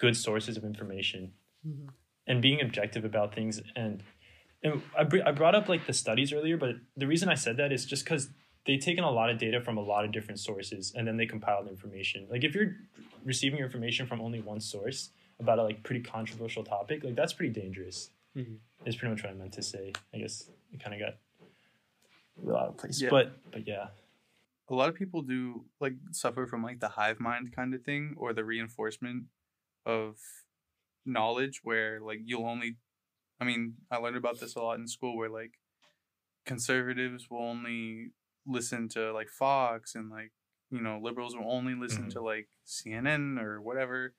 good sources of information mm-hmm. and being objective about things. And, and I, br- I brought up like the studies earlier, but the reason I said that is just because they've taken a lot of data from a lot of different sources and then they compiled information. Like if you're receiving your information from only one source about a like pretty controversial topic, like that's pretty dangerous. Mm-hmm. Is pretty much what I meant to say. I guess it kind of got real out of place. Yeah. But, but yeah. A lot of people do like suffer from like the hive mind kind of thing or the reinforcement of knowledge where like you'll only I mean I learned about this a lot in school where like conservatives will only listen to like Fox and like you know liberals will only listen mm-hmm. to like C N N or whatever,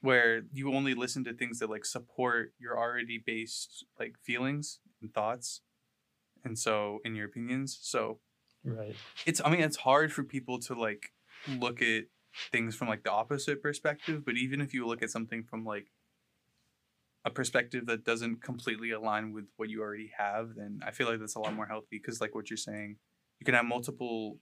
where you only listen to things that like support your already based like feelings and thoughts and so in your opinions. So right, it's I mean it's hard for people to like look at things from like the opposite perspective, but even if you look at something from like a perspective that doesn't completely align with what you already have, then I feel like that's a lot more healthy, because like what you're saying, you can have multiple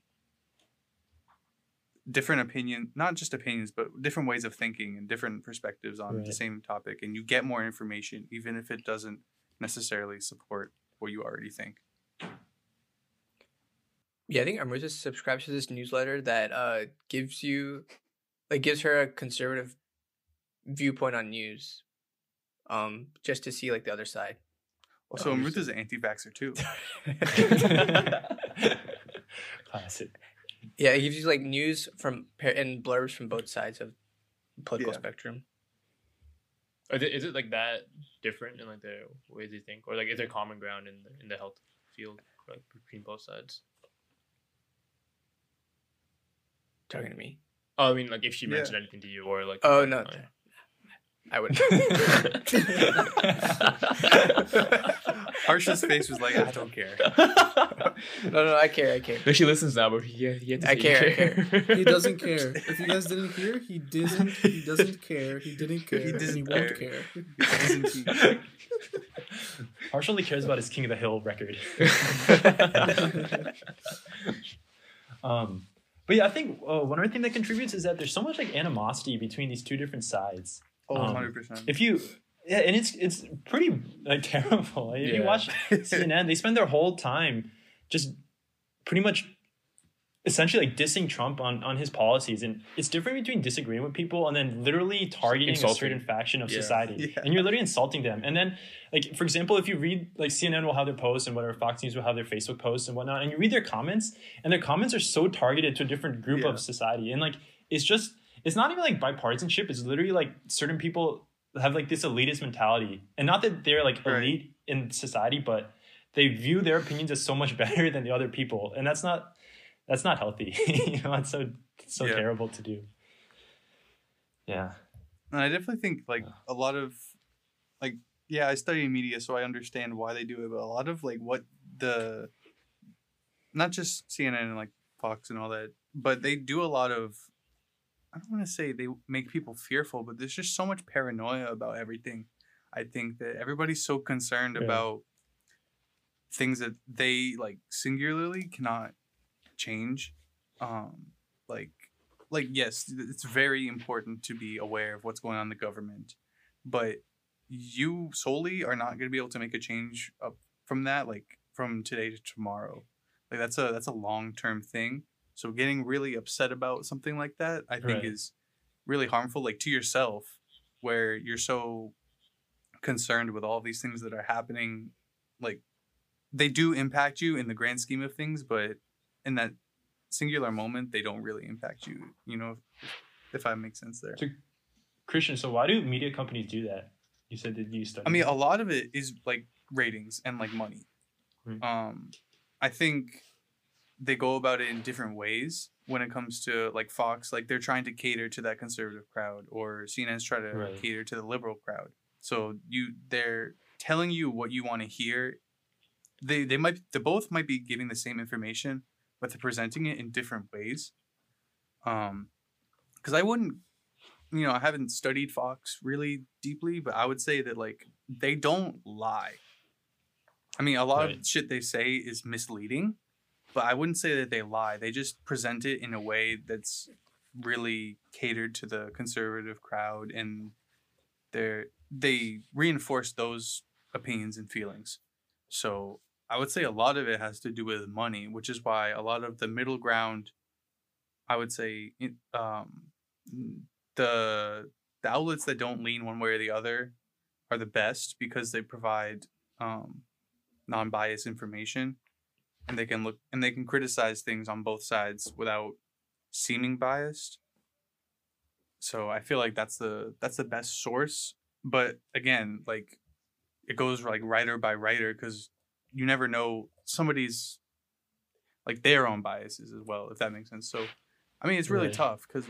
different opinions, not just opinions, but different ways of thinking and different perspectives on right. the same topic, and you get more information even if it doesn't necessarily support what you already think. Yeah, I think Amrita subscribes to this newsletter that uh, gives you, like, gives her a conservative viewpoint on news, um, just to see like the other side. Well, so Amrita's an anti-vaxxer too. Classic. Yeah, it gives you like news from and blurbs from both sides of the political yeah. spectrum. Is it, is it like that different in like the ways they think, or like is there common ground in the, in the health field, like between both sides? Talking to me? Oh, I mean, like if she mentioned yeah. anything to you, or like. Oh no, I, I would. Harsha's face was like, I don't care. No, no, I care, I care. No, she listens now, but he, he had to say I care, care. I care. He doesn't care. If you guys didn't hear, he doesn't. He doesn't care. He didn't care. He doesn't. He won't care. care. Harsha only cares about his King of the Hill record. um. But yeah, I think uh, one other thing that contributes is that there's so much like animosity between these two different sides. Oh, um, one hundred percent. If you, yeah, and it's it's pretty like terrible. If yeah. you watch C N N, they spend their whole time just pretty much essentially like dissing Trump on, on his policies. And it's different between disagreeing with people and then literally targeting insulting. a certain faction of yeah. society. Yeah. And you're literally insulting them. And then, like, for example, if you read, like, C N N will have their posts and whatever, Fox News will have their Facebook posts and whatnot, and you read their comments, and their comments are so targeted to a different group yeah. of society. And, like, it's just, it's not even, like, bipartisanship. It's literally, like, certain people have, like, this elitist mentality. And not that they're, like, right. elite in society, but they view their opinions as so much better than the other people. And that's not... That's not healthy. You know, it's so it's so yeah. terrible to do. Yeah. And I definitely think like yeah. a lot of like yeah, I study media, so I understand why they do it, but a lot of like what the not just C N N and like Fox and all that, but they do a lot of, I don't want to say they make people fearful, but there's just so much paranoia about everything. I think that everybody's so concerned yeah. about things that they like singularly cannot change. um like like yes, it's very important to be aware of what's going on in the government, but you solely are not going to be able to make a change up from that, like from today to tomorrow. Like that's a that's a long-term thing, so getting really upset about something like that, I think right. is really harmful, like to yourself, where you're so concerned with all these things that are happening. Like they do impact you in the grand scheme of things, but in that singular moment, they don't really impact you, you know, if, if I make sense there. So, Christian, so why do media companies do that? You said that you studied. I mean, a lot of it is like ratings and like money. Mm-hmm. Um, I think they go about it in different ways when it comes to like Fox. Like they're trying to cater to that conservative crowd, or C N N's trying to right. cater to the liberal crowd. So you they're telling you what you want to hear. They, they might they both might be giving the same information, but they're presenting it in different ways. Um, because I wouldn't, you know, I haven't studied Fox really deeply, but I would say that, like, they don't lie. I mean, a lot right. of shit they say is misleading, but I wouldn't say that they lie. They just present it in a way that's really catered to the conservative crowd, and they're, they reinforce those opinions and feelings. So I would say a lot of it has to do with money, which is why a lot of the middle ground, I would say, um, the the outlets that don't lean one way or the other are the best, because they provide um, non-biased information, and they can look and they can criticize things on both sides without seeming biased. So I feel like that's the that's the best source. But again, like it goes like writer by writer, because you never know somebody's like their own biases as well, if that makes sense. So, I mean, it's really right. tough, because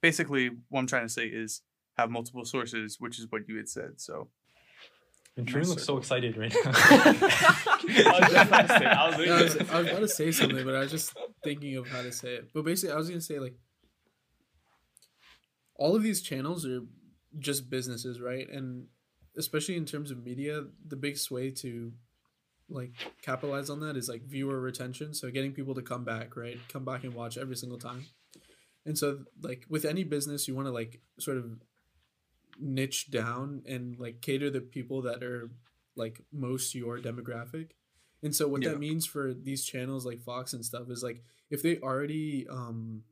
basically what I'm trying to say is have multiple sources, which is what you had said. So And Tarun looks so excited right now. I, was no, I, was, I was about to say something, but I was just thinking of how to say it. But basically, I was going to say, like, all of these channels are just businesses, right? And especially in terms of media, the biggest way to, like, capitalize on that is, like, viewer retention. So getting people to come back, right? Come back and watch every single time. And so, like, with any business, you want to, like, sort of niche down and, like, cater the people that are, like, most your demographic. And so what yeah. that means for these channels like Fox and stuff is, like, if they already, um,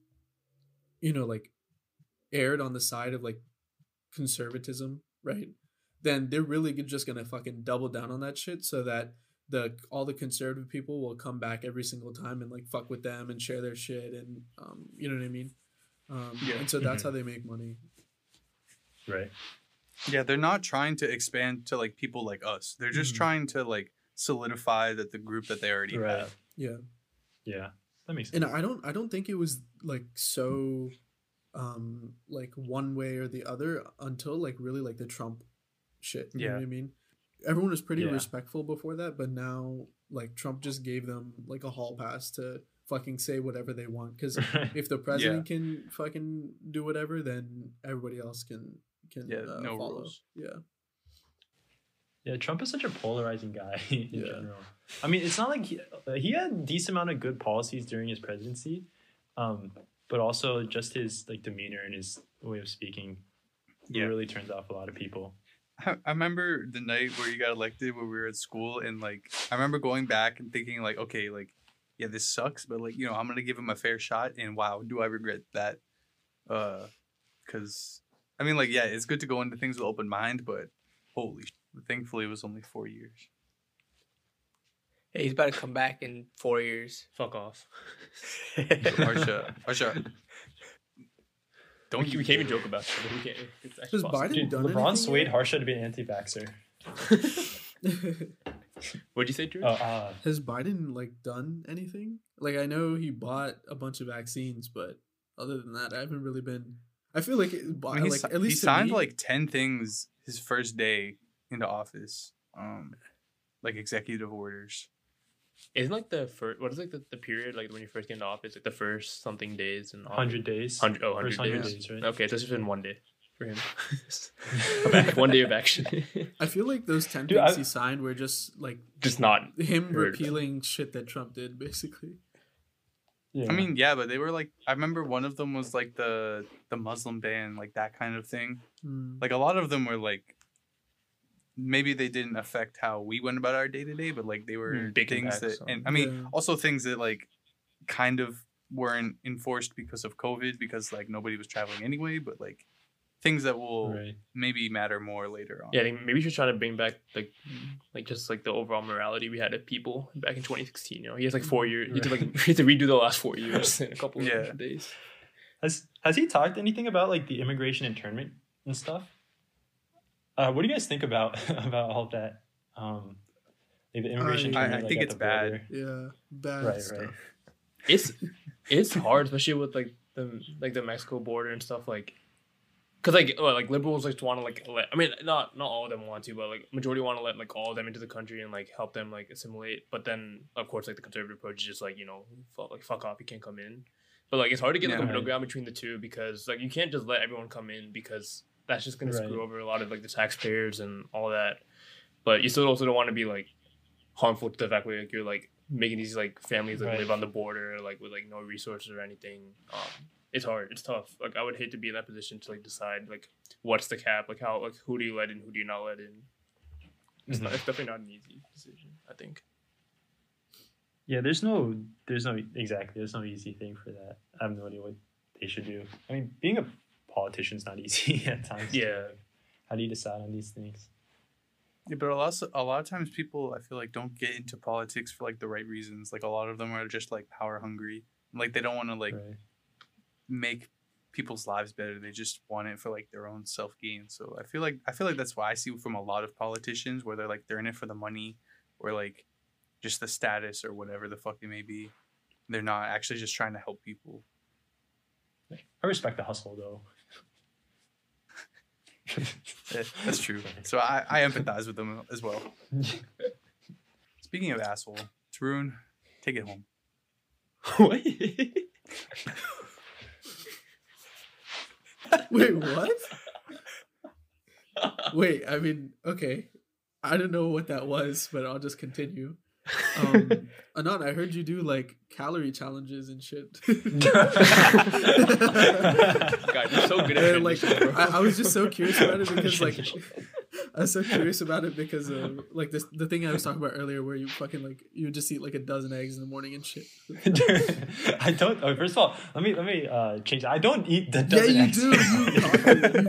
you know, like, aired on the side of, like, conservatism, right, then they're really just going to fucking double down on that shit so that the all the conservative people will come back every single time and, like, fuck with them and share their shit and, um, you know what I mean? Um, yeah. And so that's mm-hmm. how they make money. Right. Yeah, they're not trying to expand to, like, people like us. They're just mm-hmm. trying to, like, solidify that the group that they already right. have. Yeah. Yeah. That makes sense. And I don't I don't think it was, like, so um like one way or the other until, like, really, like, the Trump shit. You yeah. know what I mean? Everyone was pretty yeah. respectful before that, but now, like, Trump just gave them, like, a hall pass to fucking say whatever they want, because if the president yeah. can fucking do whatever, then everybody else can can yeah, uh, no follow. Rules. Yeah. Yeah, Trump is such a polarizing guy in yeah. general. I mean, it's not like he, he had a decent amount of good policies during his presidency, um, but also just his, like, demeanor and his way of speaking yeah. really turns off a lot of people. I, I remember the night where you got elected when we were at school, and, like, I remember going back and thinking, like, okay, like, yeah, this sucks, but, like, you know, I'm going to give him a fair shot, and wow, do I regret that. Uh, because, I mean, like, yeah, it's good to go into things with an open mind, but holy shit. Thankfully, it was only four years. Hey, he's about to come back in four years. Fuck off. Harsha. Harsha. Don't we, we can't even joke about that. Does Biden Dude, done LeBron swayed yet? Harsha to be an anti-vaxxer. What'd you say, Drew? Oh, uh, Has Biden, like, done anything? Like, I know he bought a bunch of vaccines, but other than that, I haven't really been... I feel like... It, I mean, like at least he signed, me, like, ten things his first day into office, um like executive orders. Isn't, like, the first, what is, like, the, the period, like, when you first get into office, like, the first something days and one hundred days one hundred, oh, one hundred days. days, right? Okay, so it's just been one day for him. One day of action. I feel like those ten Dude, things I, he signed were just, like, just not him repealing shit that Trump did, basically. Yeah. I mean, yeah, but they were, like, I remember one of them was, like, the the Muslim ban, like, that kind of thing. Mm. Like, a lot of them were, like, maybe they didn't affect how we went about our day-to-day, but, like, they were Big things that, so. And I mean, yeah. also things that, like, kind of weren't enforced because of COVID, because, like, nobody was traveling anyway, but, like, things that will right. maybe matter more later on. Yeah, I think maybe we should try to bring back, like, like just, like, the overall morality we had of people back in twenty sixteen, you know? He has, like, four years. Right. He had to, like, he had to redo the last four years in a couple of yeah. days. Has, has he talked anything about, like, the immigration internment and stuff? Uh, what do you guys think about about all that? Um, like the immigration. I, I, I like think it's bad. Yeah, bad right, stuff. Right. It's it's hard, especially with, like, the like the Mexico border and stuff, like, because, like, like liberals, like, want to, like, let, I mean, not not all of them want to, but, like, majority want to let, like, all of them into the country and, like, help them, like, assimilate. But then, of course, like, the conservative approach is just, like, you know, fuck, like fuck off, you can't come in. But, like, it's hard to get, like, yeah, a middle right. ground between the two, because, like, you can't just let everyone come in, because that's just going right. to screw over a lot of, like, the taxpayers and all that. But you still also don't want to be, like, harmful to the fact where, like, you're, like, making these, like, families, like, right. live on the border, like, with, like, no resources or anything. Um, it's hard. It's tough. Like, I would hate to be in that position to, like, decide, like, what's the cap? Like, how, like, who do you let in? Who do you not let in? It's, mm-hmm. not, it's definitely not an easy decision, I think. Yeah, there's no, there's no, exactly. There's no easy thing for that. I have no idea what they should do. I mean, being a politician's not easy at times. Yeah. How do you decide on these things? Yeah, but a lot, of, a lot of times people, I feel like, don't get into politics for, like, the right reasons. Like, a lot of them are just, like, power hungry. Like, they don't want to, like, right. make people's lives better. They just want it for, like, their own self gain. So I feel like I feel like that's what I see from a lot of politicians, where they're, like, they're in it for the money, or, like, just the status, or whatever the fuck it may be. They're not actually just trying to help people. I respect the hustle, though. Yeah, that's true. So I, I empathize with them as well. Speaking of asshole, Tarun, take it home. What? Wait, what? Wait, I mean, okay. I don't know what that was, but I'll just continue. Um, Anant, I heard you do like calorie challenges and shit. God, you're so good at it. Like, I, I was just so curious about it because, like, I was so curious about it because of like this the thing I was talking about earlier, where you fucking like you just eat like a dozen eggs in the morning and shit. I don't. Oh, first of all, let me let me uh, change. I don't eat the dozen eggs. Yeah, you eggs. do. You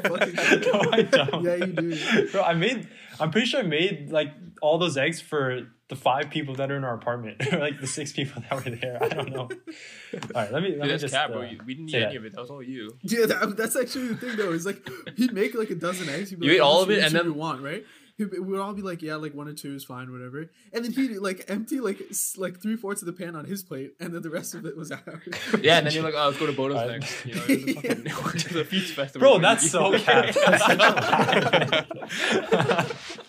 fucking no, I don't. Yeah, you do. Bro, I made. I'm pretty sure I made like all those eggs for the five people that are in our apartment, or like the six people that were there. I don't know. All right, let me let Dude, me just. Cat, uh, we didn't eat any that. of it. That was all you. Yeah, that, that's actually the thing though. Is like he'd make like a dozen eggs. He'd be you like, ate all of it, and then you want right. He'd, we'd all be like, yeah, like one or two is fine, whatever. And then he'd like empty like like three fourths of the pan on his plate, and then the rest of it was out. Yeah, and then you're like, oh, let's go to Bodo's right. next. You know, it was a fucking, yeah. feast festival. Bro, that's so cat.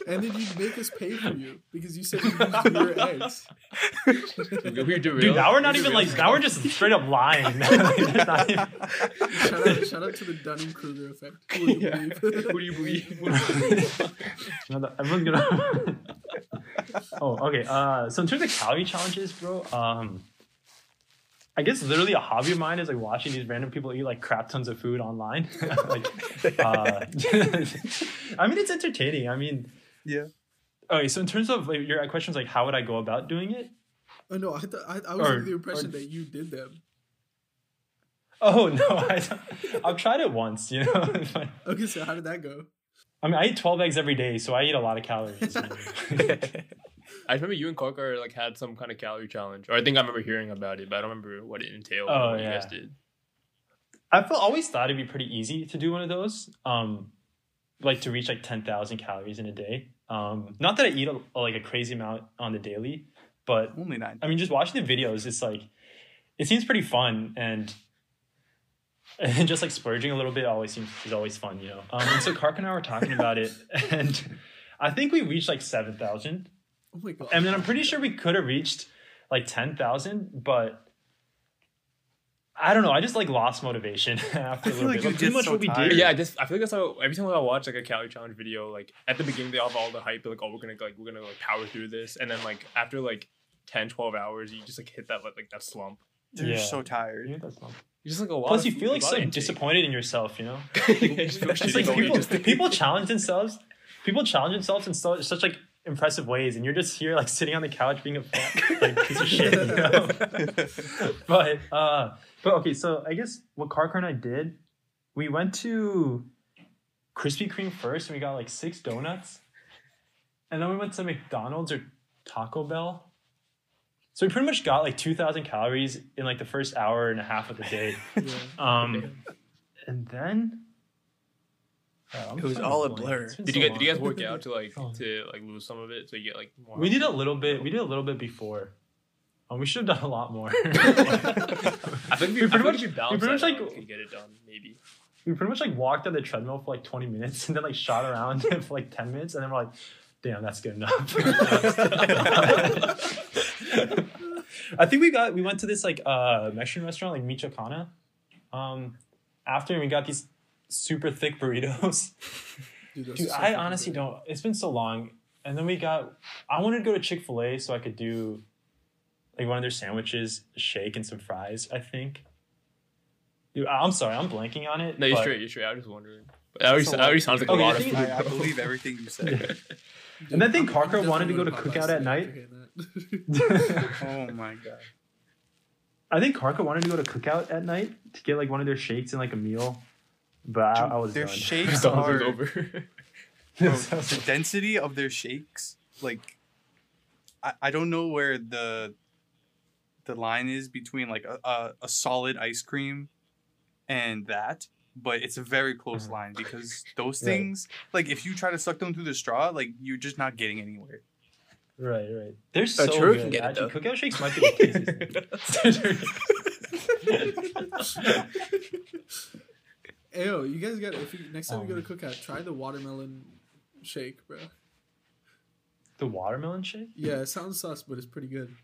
And then you make us pay for you because you said you used your eggs. Dude, now we're not even like, now we're just straight up lying. Like, even... shout, out, shout out to the Dunning-Kruger effect. Who do you yeah. believe? Who do you believe? Everyone's gonna. Oh, okay. Uh, so in terms of calorie challenges, bro, um, I guess literally a hobby of mine is like watching these random people eat like crap tons of food online. Like, uh, I mean, it's entertaining. I mean. Yeah. Okay, so in terms of like, your questions, like how would I go about doing it? Oh no, I th- I, I was or, under the impression or... that you did them. Oh no, I, I've tried it once, you know. Okay, so how did that go? I mean, I eat twelve eggs every day, so I eat a lot of calories. I remember you and Corker like had some kind of calorie challenge, or I think I remember hearing about it, but I don't remember what it entailed. Oh what yeah. You guys did. I felt, always thought it'd be pretty easy to do one of those. Um, like to reach like ten thousand calories in a day. Um, not that I eat a, a, like a crazy amount on the daily, but only nine. I mean, just watching the videos, it's like it seems pretty fun, and and just like splurging a little bit always seems is always fun, you know. Um, and so Karka and I were talking about it, and I think we reached like seven thousand. Oh my god! I mean, I'm pretty sure we could have reached like ten thousand, but I don't know. I just like lost motivation after a little like bit. Like, pretty much so what we tired. did. Yeah, I just I feel like that's how every time I watch like a calorie challenge video, like at the beginning they have all the hype, like oh we're gonna like we're gonna like power through this, and then like after like ten, twelve hours you just like hit that like that slump. Dude, yeah. You're so tired. You That's You're just like a lot. Plus, you feel like so disappointed in yourself, you know. It's like people people challenge themselves. People challenge themselves in so, such like impressive ways, and you're just here like sitting on the couch being a like piece of shit, you know. But. uh But okay, so I guess what Karka and I did, we went to Krispy Kreme first, and we got like six donuts, and then we went to McDonald's or Taco Bell. So we pretty much got like two thousand calories in like the first hour and a half of the day, yeah. um, and then oh, it was all a blur. Did you guys, did you guys work out to like oh. to like lose some of it so you get like more? We did a little bit. We did a little bit before. Um, we should have done a lot more. I think we, we pretty I much we, we pretty much like could get it done. Maybe we pretty much like walked on the treadmill for like twenty minutes, and then like shot around for like ten minutes, and then we're like, "Damn, that's good enough." I think we got we went to this like uh, Mexican restaurant, like Michoacana. Um, after and we got these super thick burritos. Dude, Dude I honestly burrito. don't. It's been so long, and then we got. I wanted to go to Chick-fil-A so I could do. Like one of their sandwiches, a shake, and some fries, I think. Dude, I'm sorry, I'm blanking on it. No, you're straight, you're straight. I was just wondering. That already sounds like okay, a lot of food. I, I believe everything you said. Yeah. Dude, and then I think Parker wanted to go to Cookout at night. Oh my god. I think Parker wanted to go to Cookout at night to get like one of their shakes and like a meal. But Dude, I, I was Their done. shakes are... over. Bro, the density of their shakes, like... I, I don't know where the... the line is between like a, a, a solid ice cream and that, but it's a very close line because those right. things, like if you try to suck them through the straw, like you're just not getting anywhere. Right, right. They're so oh, good. Can get Actually, Cookout shakes might be the case. Ew, you guys got. If you, next time um, you go to Cookout, try the watermelon shake, bro. The watermelon shake? Yeah, it sounds sus, but it's pretty good.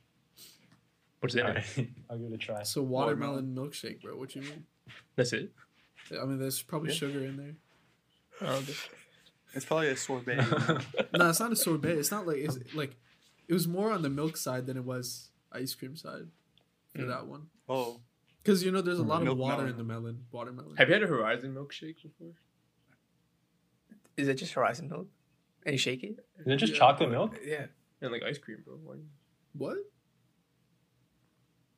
What's in it? I'll give it a try. So watermelon, watermelon milkshake, bro. What you mean? That's it. I mean, there's probably yeah. sugar in there. Oh, it's probably a sorbet. No, it's not a sorbet. It's not like it's like it was more on the milk side than it was ice cream side for mm. that one. Oh. Because, you know, there's a lot milk of water melon. in the melon. Watermelon. Have you had a Horizon milkshake before? Is it just Horizon milk? And you shake it? Is it just yeah. chocolate milk? Yeah. And, like, ice cream, bro. Why? What?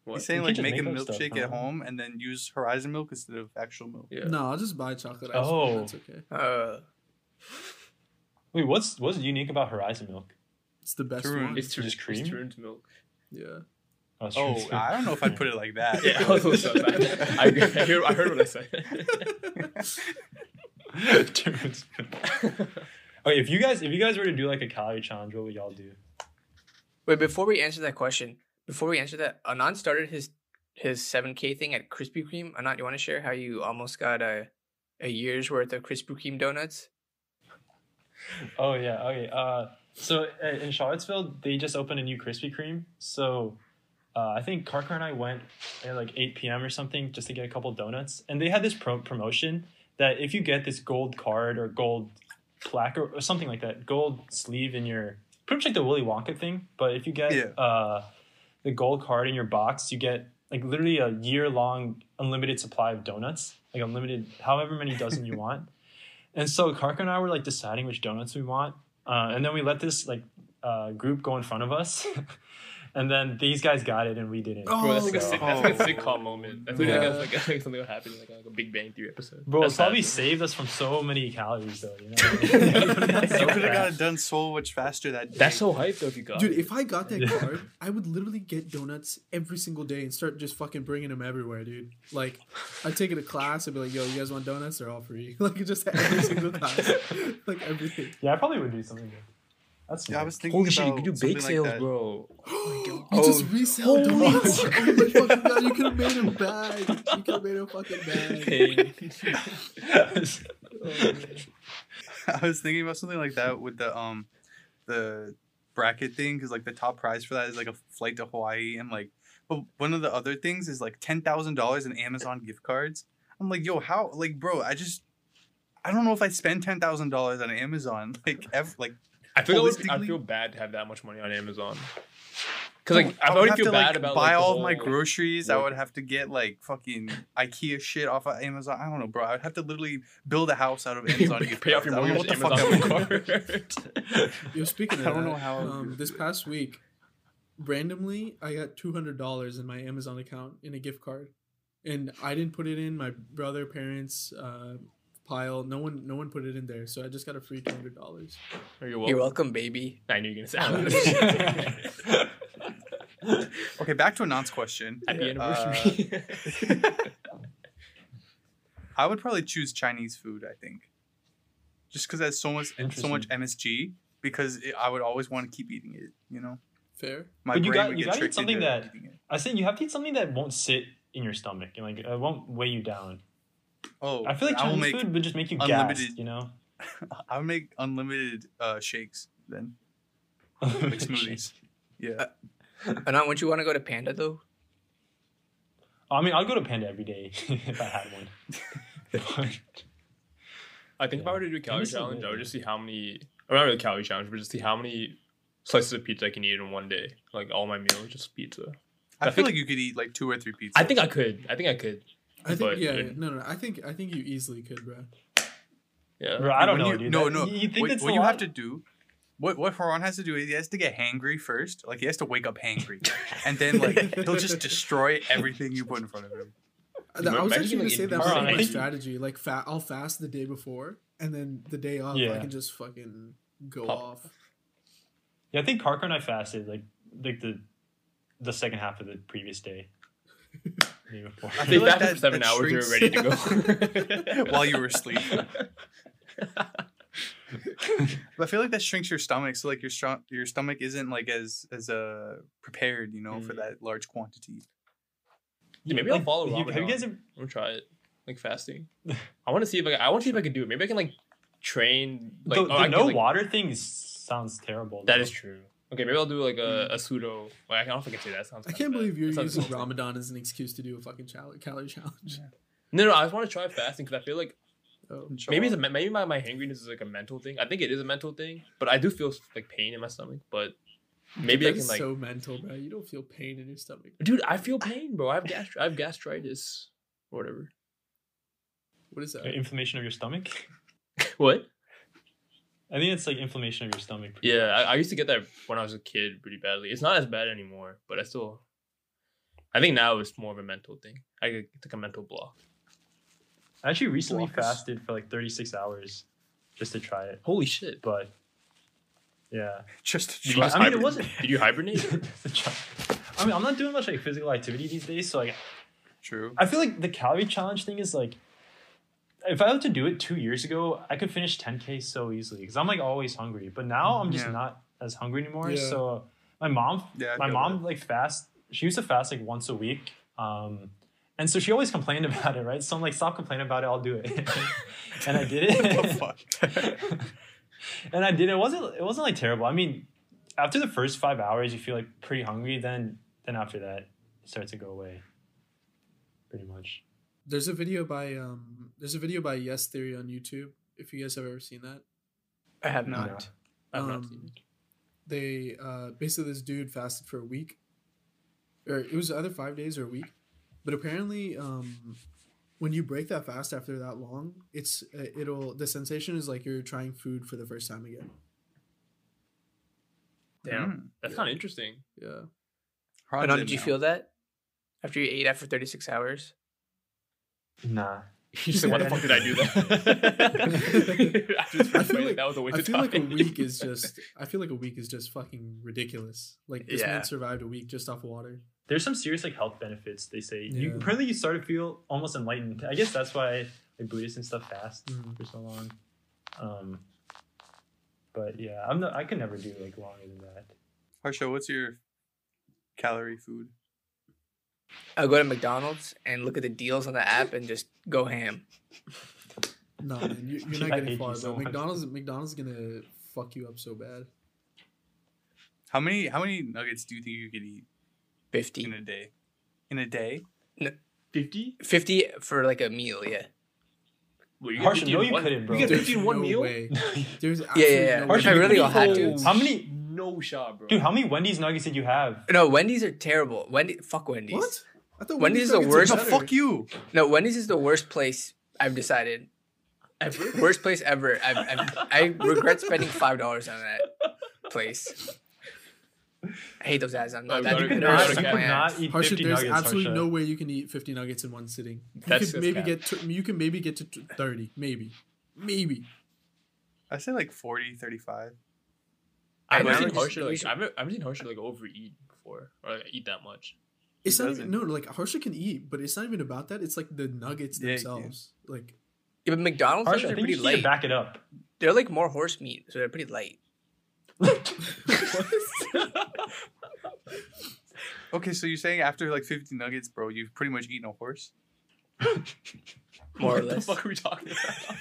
What? He's saying, you like, make, make a milkshake stuff, at huh? home and then use Horizon milk instead of actual milk. Yeah. No, I'll just buy chocolate ice oh. cream. That's okay. Uh, Wait, what's what's unique about Horizon milk? It's the best Tarun. one. It's just cream? It's Tarun's milk. Yeah. Oh, oh I don't know if I'd put it like that. Yeah, I, was so I, I, hear, I heard what I said. Okay, if you guys if you guys were to do like a calorie challenge, what would y'all do? Wait, before we answer that question, before we answer that, Anant started his his seven K thing at Krispy Kreme. Anant, you want to share how you almost got a a year's worth of Krispy Kreme donuts? Oh yeah, okay. Uh, so in Charlottesville, they just opened a new Krispy Kreme, so. Uh, I think Karka and I went at like eight p.m. or something just to get a couple donuts. And they had this pro- promotion that if you get this gold card or gold plaque or, or something like that, gold sleeve in your – pretty much like the Willy Wonka thing. But if you get yeah. uh, the gold card in your box, you get like literally a year-long unlimited supply of donuts, like unlimited – however many dozen you want. And so Karka and I were like deciding which donuts we want. Uh, and then we let this like uh, group go in front of us. And then these guys got it and we didn't. Oh, bro, that's like, so. a, sick, that's like a sitcom moment. That's yeah. like, like, like something that happened in like, like a Big Bang Theory episode. Bro, that's it probably saved us from so many calories though. You know, you could have so got it done so much faster that day. That's so hype though if you got Dude, it. Dude, if I got that card, I would literally get donuts every single day and start just fucking bringing them everywhere, dude. Like, I'd take it to class and be like, yo, you guys want donuts? They're all free. Like, just every single class. Like, everything. Yeah, I probably would do something good. That's yeah, I was thinking Holy about shit, you could do bake sales, like bro. Oh my god. You oh. just resell oh donuts. Oh my fucking god, you could have made a bag. You could have made a fucking bag. Hey. oh, I was thinking about something like that with the um the bracket thing, because like the top prize for that is like a flight to Hawaii, and like but one of the other things is like ten thousand dollars in Amazon gift cards. I'm like, yo, how like bro, I just I don't know if I spend ten thousand dollars on Amazon. Like ev- like I feel I feel bad to have that much money on Amazon. Cause like I, I would have feel to bad like about, buy like, all of my groceries. Work. I would have to get like fucking IKEA shit off of Amazon. I don't know, bro. I would have to literally build a house out of Amazon. You pay off your mortgage. What Amazon the fuck? Card. Yo, speaking of, I don't that, know how. Um, this past week, randomly, I got two hundred dollars in my Amazon account in a gift card, and I didn't put it in. My brother, parents. Uh, pile no one no one put it in there, so I just got a free two hundred dollars. You're welcome. you're welcome, baby. I knew you were gonna say that. Okay, back to Anant's question. Happy anniversary. uh, I would probably choose Chinese food, I think, just because that's so much so much M S G, because it, I would always want to keep eating it, you know. Fair. My but you got you got to eat something that I said you have to eat something that won't sit in your stomach and like it won't weigh you down. Oh, I feel like Chinese food would just make you gassed, you know? I would make unlimited uh, shakes then. Like smoothies. Yeah. Uh, Anant, wouldn't you want to go to Panda, though? I mean, I'll go to Panda every day if I had one. I think yeah. if I were to do a calorie challenge, good, I would just see how many... Or not really a calorie challenge, but just see how many slices of pizza I can eat in one day. Like, all my meals, just pizza. I, I feel think, like you could eat, like, two or three pizzas. I think I could. I think I could. I think yeah, yeah no no I think I think you easily could, bro. Yeah, bro. I don't know. You, dude, no, that, no. You think what what you lot? have to do, what what Haran has to do is he has to get hangry first. Like he has to wake up hangry, and then like he'll just destroy everything you put in front of him. I, I was actually gonna say that was like my strategy. Like fa- I'll fast the day before, and then the day off yeah. I can just fucking go Pop. off. Yeah, I think Parker and I fasted like like the the second half of the previous day. Before. I think like that for seven that hours shrinks. You were ready to go while you were asleep. But I feel like that shrinks your stomach, so like your stru- your stomach isn't like as as uh prepared, you know, mm. for that large quantity. Yeah, maybe like, I'll follow. You, have you guys ever, we'll try it? like fasting. I want to see if I, I want to see if I can do it. Maybe I can like train. Like the, the oh, I no can, like, water thing is, sounds terrible. That though. Is true. Okay, maybe I'll do like a, a pseudo. Like, I don't know if I can say that. Sounds I can't bad. Believe you're sounds using Ramadan as an excuse to do a fucking chal- calorie challenge. Yeah. No, no, I just want to try fasting because I feel like oh, maybe it's a, maybe my, my hangriness is like a mental thing. I think it is a mental thing, but I do feel like pain in my stomach. But maybe I can like so mental, bro. You don't feel pain in your stomach, dude. I feel pain, bro. I have gastro- I have gastritis or whatever. What is that? Inflammation of your stomach. What? I think it's like inflammation of your stomach. Yeah, I, I used to get that when I was a kid pretty badly. It's not as bad anymore, but I still. I think now it's more of a mental thing. I get like a mental block. I actually recently Blocks. fasted for like thirty-six hours just to try it. Holy shit. But, yeah. Just to try it. I mean, it wasn't... Did you hibernate? I mean, I'm not doing much like physical activity these days, so like... True. I feel like the calorie challenge thing is like... If I were to do it two years ago, I could finish ten K so easily because I'm like always hungry. But now I'm just yeah. not as hungry anymore. Yeah. So my mom, yeah, my mom that. like fast... She used to fast like once a week. Um... And so she always complained about it, right? So I'm like, stop complaining about it. I'll do it. And I did it. What the fuck? And I did it. It wasn't, it wasn't like terrible. I mean, after the first five hours, you feel like pretty hungry. Then, then after that, it starts to go away. Pretty much. There's a video by, um, there's a video by Yes Theory on YouTube. If you guys have ever seen that. I have not. No. I have um, not seen it. They, uh, basically this dude fasted for a week. Or it was either five days or a week. But apparently, um, when you break that fast after that long, it's it'll the sensation is like you're trying food for the first time again. Damn, mm. that's yeah. kind of interesting. Yeah. But did you now. feel that after you ate after thirty-six hours? Nah. You said, "What the fuck did I do that?" I, just I feel like, like that was a waste of time. I feel like a week is just. I feel like a week is just fucking ridiculous. Like this yeah. man survived a week just off water. There's some serious like health benefits they say. Yeah. You apparently you start to feel almost enlightened. I guess that's why like Buddhists and stuff fast mm. for so long. Um, but yeah, I'm not. I can never do like longer than that. Harsha, what's your calorie food? I'll go to McDonald's and look at the deals on the app and just go ham. No, man, you, you're not getting far. So McDonald's, McDonald's gonna fuck you up so bad. How many how many nuggets do you think you could eat? fifty in a day. In a day? No. fifty? fifty for like a meal, yeah. Well, you Harsha, no, you one, couldn't, bro. You get fifty in one no meal? Way. There's yeah, yeah, yeah. No Harsha, I really all had to. How many? No shot, bro. Dude, how many Wendy's nuggets did you have? No, Wendy's are terrible. Wendy, fuck Wendy's. What? I thought Wendy's, Wendy's is the worst. No, fuck you. No, Wendy's is the worst place I've decided. I've, worst place ever. I've, I've, I regret spending five dollars on that place. I hate those ads. I'm not that. You could not eat fifty nuggets. There's absolutely no way you can eat fifty nuggets in one sitting. You could maybe get to, you can maybe get to thirty, maybe, maybe. I say like forty, thirty-five. I've never seen Harsha like I've I've seen Harsha like overeat before or like eat that much. It's not even no like Harsha can eat, but it's not even about that. It's like the nuggets themselves, like. Yeah, but McDonald's nuggets are pretty light. Back it up. They're like more horse meat, so they're pretty light. Okay, so you're saying after like fifty nuggets, bro, you've pretty much eaten a horse? More or less. What the fuck are we talking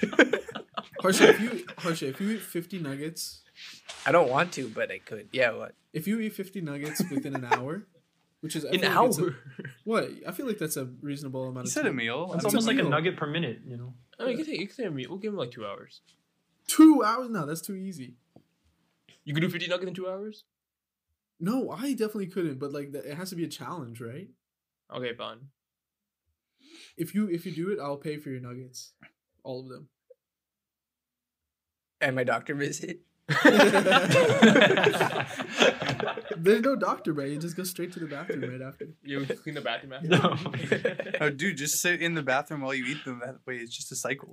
about? Harsha, if you Harsha, if you eat fifty nuggets, I don't want to, but I could. Yeah, what? If you eat fifty nuggets within an hour, which is I an hour. Like a, what? I feel like that's a reasonable amount. You of said time. A meal. It's, it's almost a like meal. A nugget per minute, you know. I mean, you can take a meal. We'll give him like two hours. Two hours? No, that's too easy. You could do fifty nuggets in two hours? No, I definitely couldn't. But like, it has to be a challenge, right? Okay, fine. If you if you do it, I'll pay for your nuggets, all of them. And my doctor visit. There's no doctor, right? You just go straight to the bathroom right after. You clean the bathroom after? No. Oh, dude, just sit in the bathroom while you eat them. That way, it's just a cycle.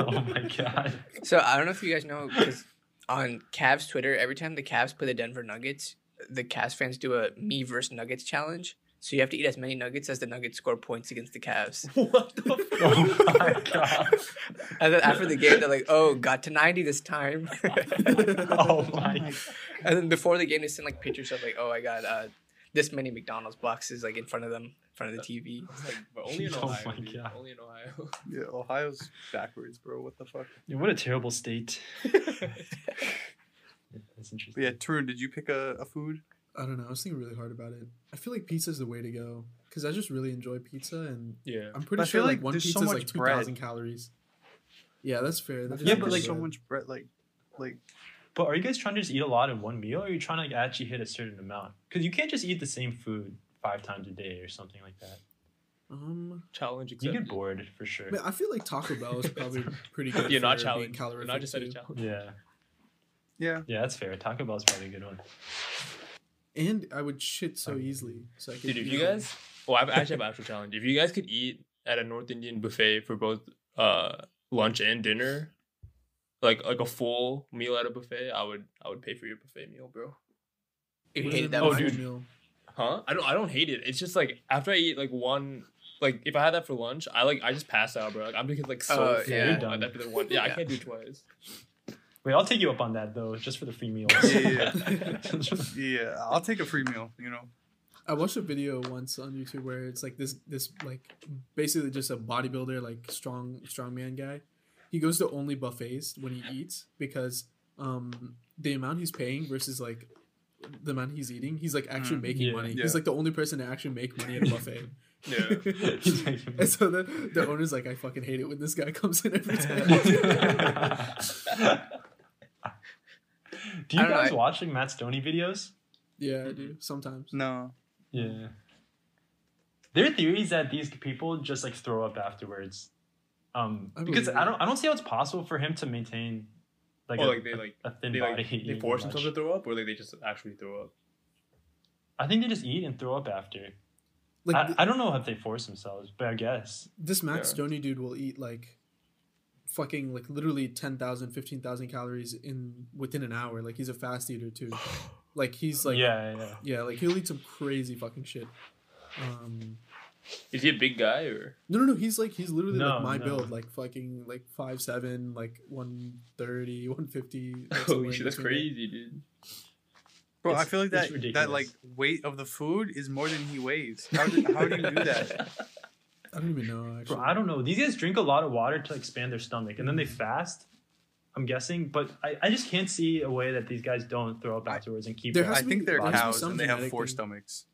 Oh my god. So I don't know if you guys know because. On Cavs Twitter, every time the Cavs play the Denver Nuggets, the Cavs fans do a me versus Nuggets challenge. So you have to eat as many nuggets as the Nuggets score points against the Cavs. What the fuck? Oh my god. And then after the game, they're like, oh, got to ninety this time. Oh my. And then before the game, they send like pictures of like, oh, I got uh, this many McDonald's boxes like in front of them, in front of the T V. Like, but only in Ohio. Oh dude. Only in Ohio. Yeah, Ohio's backwards, bro. What the fuck? Yeah, what a terrible state. Yeah, that's interesting. But yeah, Tarun, did you pick a, a food? I don't know. I was thinking really hard about it. I feel like pizza's the way to go because I just really enjoy pizza, and yeah, I'm pretty but sure like, like one pizza so is like two thousand calories. Yeah, that's fair. That yeah, but like bread. so much bread, like, like. But are you guys trying to just eat a lot in one meal, or are you trying to like, actually hit a certain amount? Because you can't just eat the same food five times a day or something like that. Um, challenge accepted. You get bored for sure. Man, I feel like Taco Bell is probably pretty good. You're not challenged. You're not just at a challenge. Yeah. Yeah. Yeah, that's fair. Taco Bell's probably a good one. And I would shit so easily. So I could Dude, if you them. guys, well, I actually have an actual challenge. If you guys could eat at a North Indian buffet for both uh lunch and dinner, like like a full meal at a buffet, I would I would pay for your buffet meal, bro. You hate that oh, dude. meal? Huh? I don't I don't hate it. It's just like after I eat like one, like if I had that for lunch, I like I just pass out, bro. Like I'm just like so uh, yeah. done. That the one. Yeah, yeah, I can't do twice. Wait, I'll take you up on that, though, just for the free meals. Yeah, yeah. Yeah, I'll take a free meal, you know. I watched a video once on YouTube where it's, like, this, this like, basically just a bodybuilder, like, strong strongman guy. He goes to only buffets when he eats because um, the amount he's paying versus, like, the amount he's eating, he's, like, actually mm, making yeah, money. Yeah. He's, like, the only person to actually make money at a buffet. Yeah. And so the, the owner's like, I fucking hate it when this guy comes in every time. Do you guys know, I... watch like Matt Stoney videos? Yeah, I do. Sometimes. No. Yeah. There are theories that these people just like throw up afterwards. Um I because I don't I don't see how it's possible for him to maintain like, oh, a, like, they, like a thin they, body. Like, they force themselves to throw up, or like they just actually throw up? I think they just eat and throw up after. Like I, th- I don't know if they force themselves, but I guess. This Matt yeah. Stoney dude will eat like fucking like literally ten thousand, fifteen thousand calories in within an hour. Like he's a fast eater too. Like he's like yeah yeah yeah like he'll eat some crazy fucking shit. Um, is he a big guy or no no no he's like he's literally no, like my no. build like fucking like five seven like one thirty, one fifty. Oh shit, that's crazy, dude. Bro, it's, I feel like that that like weight of the food is more than he weighs. How do, how do you do that? I don't even know, actually. Bro, I don't know. These guys drink a lot of water to expand their stomach, and then they fast, I'm guessing. But I, I just can't see a way that these guys don't throw up afterwards and keep there their, I think they're cows, and they have four thing. stomachs.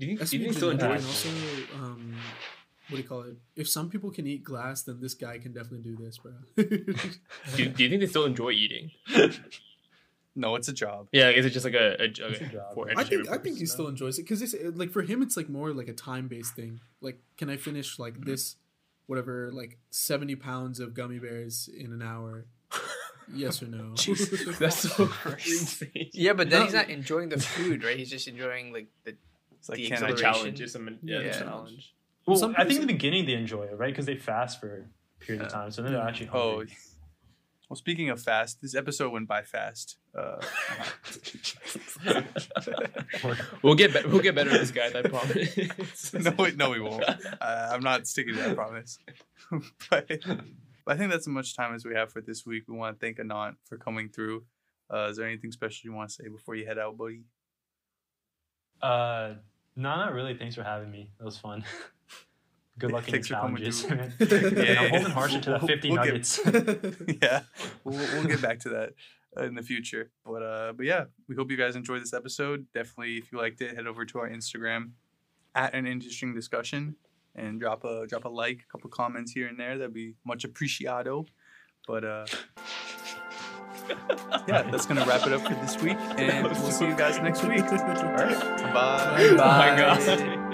Do you think they still enjoy it? Also, um, what do you call it? If some people can eat glass, then this guy can definitely do this, bro. do, do you think they still enjoy eating? No, it's a job. Yeah, is it just like a, a, a, a job? For I think I think he still enjoys it because like for him, it's like more like a time based thing. Like, can I finish like this, whatever, like seventy pounds of gummy bears in an hour? Yes or no? Jesus, that's so crazy. Yeah, but then no. he's not enjoying the food, right? He's just enjoying like the it's like the can of challenge or some yeah, yeah. challenge. Well, some I think in the beginning they enjoy it, right? Because they fast for a period yeah. of time, so then they're actually hungry. Oh. Well, speaking of fast, this episode went by fast. Uh, we'll get be- we'll get better at this guy, I promise. no, wait, no, we won't. Uh, I'm not sticking to that, I promise. but, but I think that's as much time as we have for this week. We want to thank Anant for coming through. Uh, is there anything special you want to say before you head out, buddy? Uh, no, not really. Thanks for having me. That was fun. Good luck in your challenges. Man. yeah, yeah, I'm holding Harsha to we'll, that fifty we'll nuggets. Get, yeah, we'll, we'll get back to that in the future. But uh, but yeah, we hope you guys enjoyed this episode. Definitely, if you liked it, head over to our Instagram at An Interesting Discussion and drop a drop a like, a couple comments here and there. That'd be much appreciado. But uh, yeah, that's gonna wrap it up for this week, and we'll see you guys next week. All right, bye. Bye. Oh my God.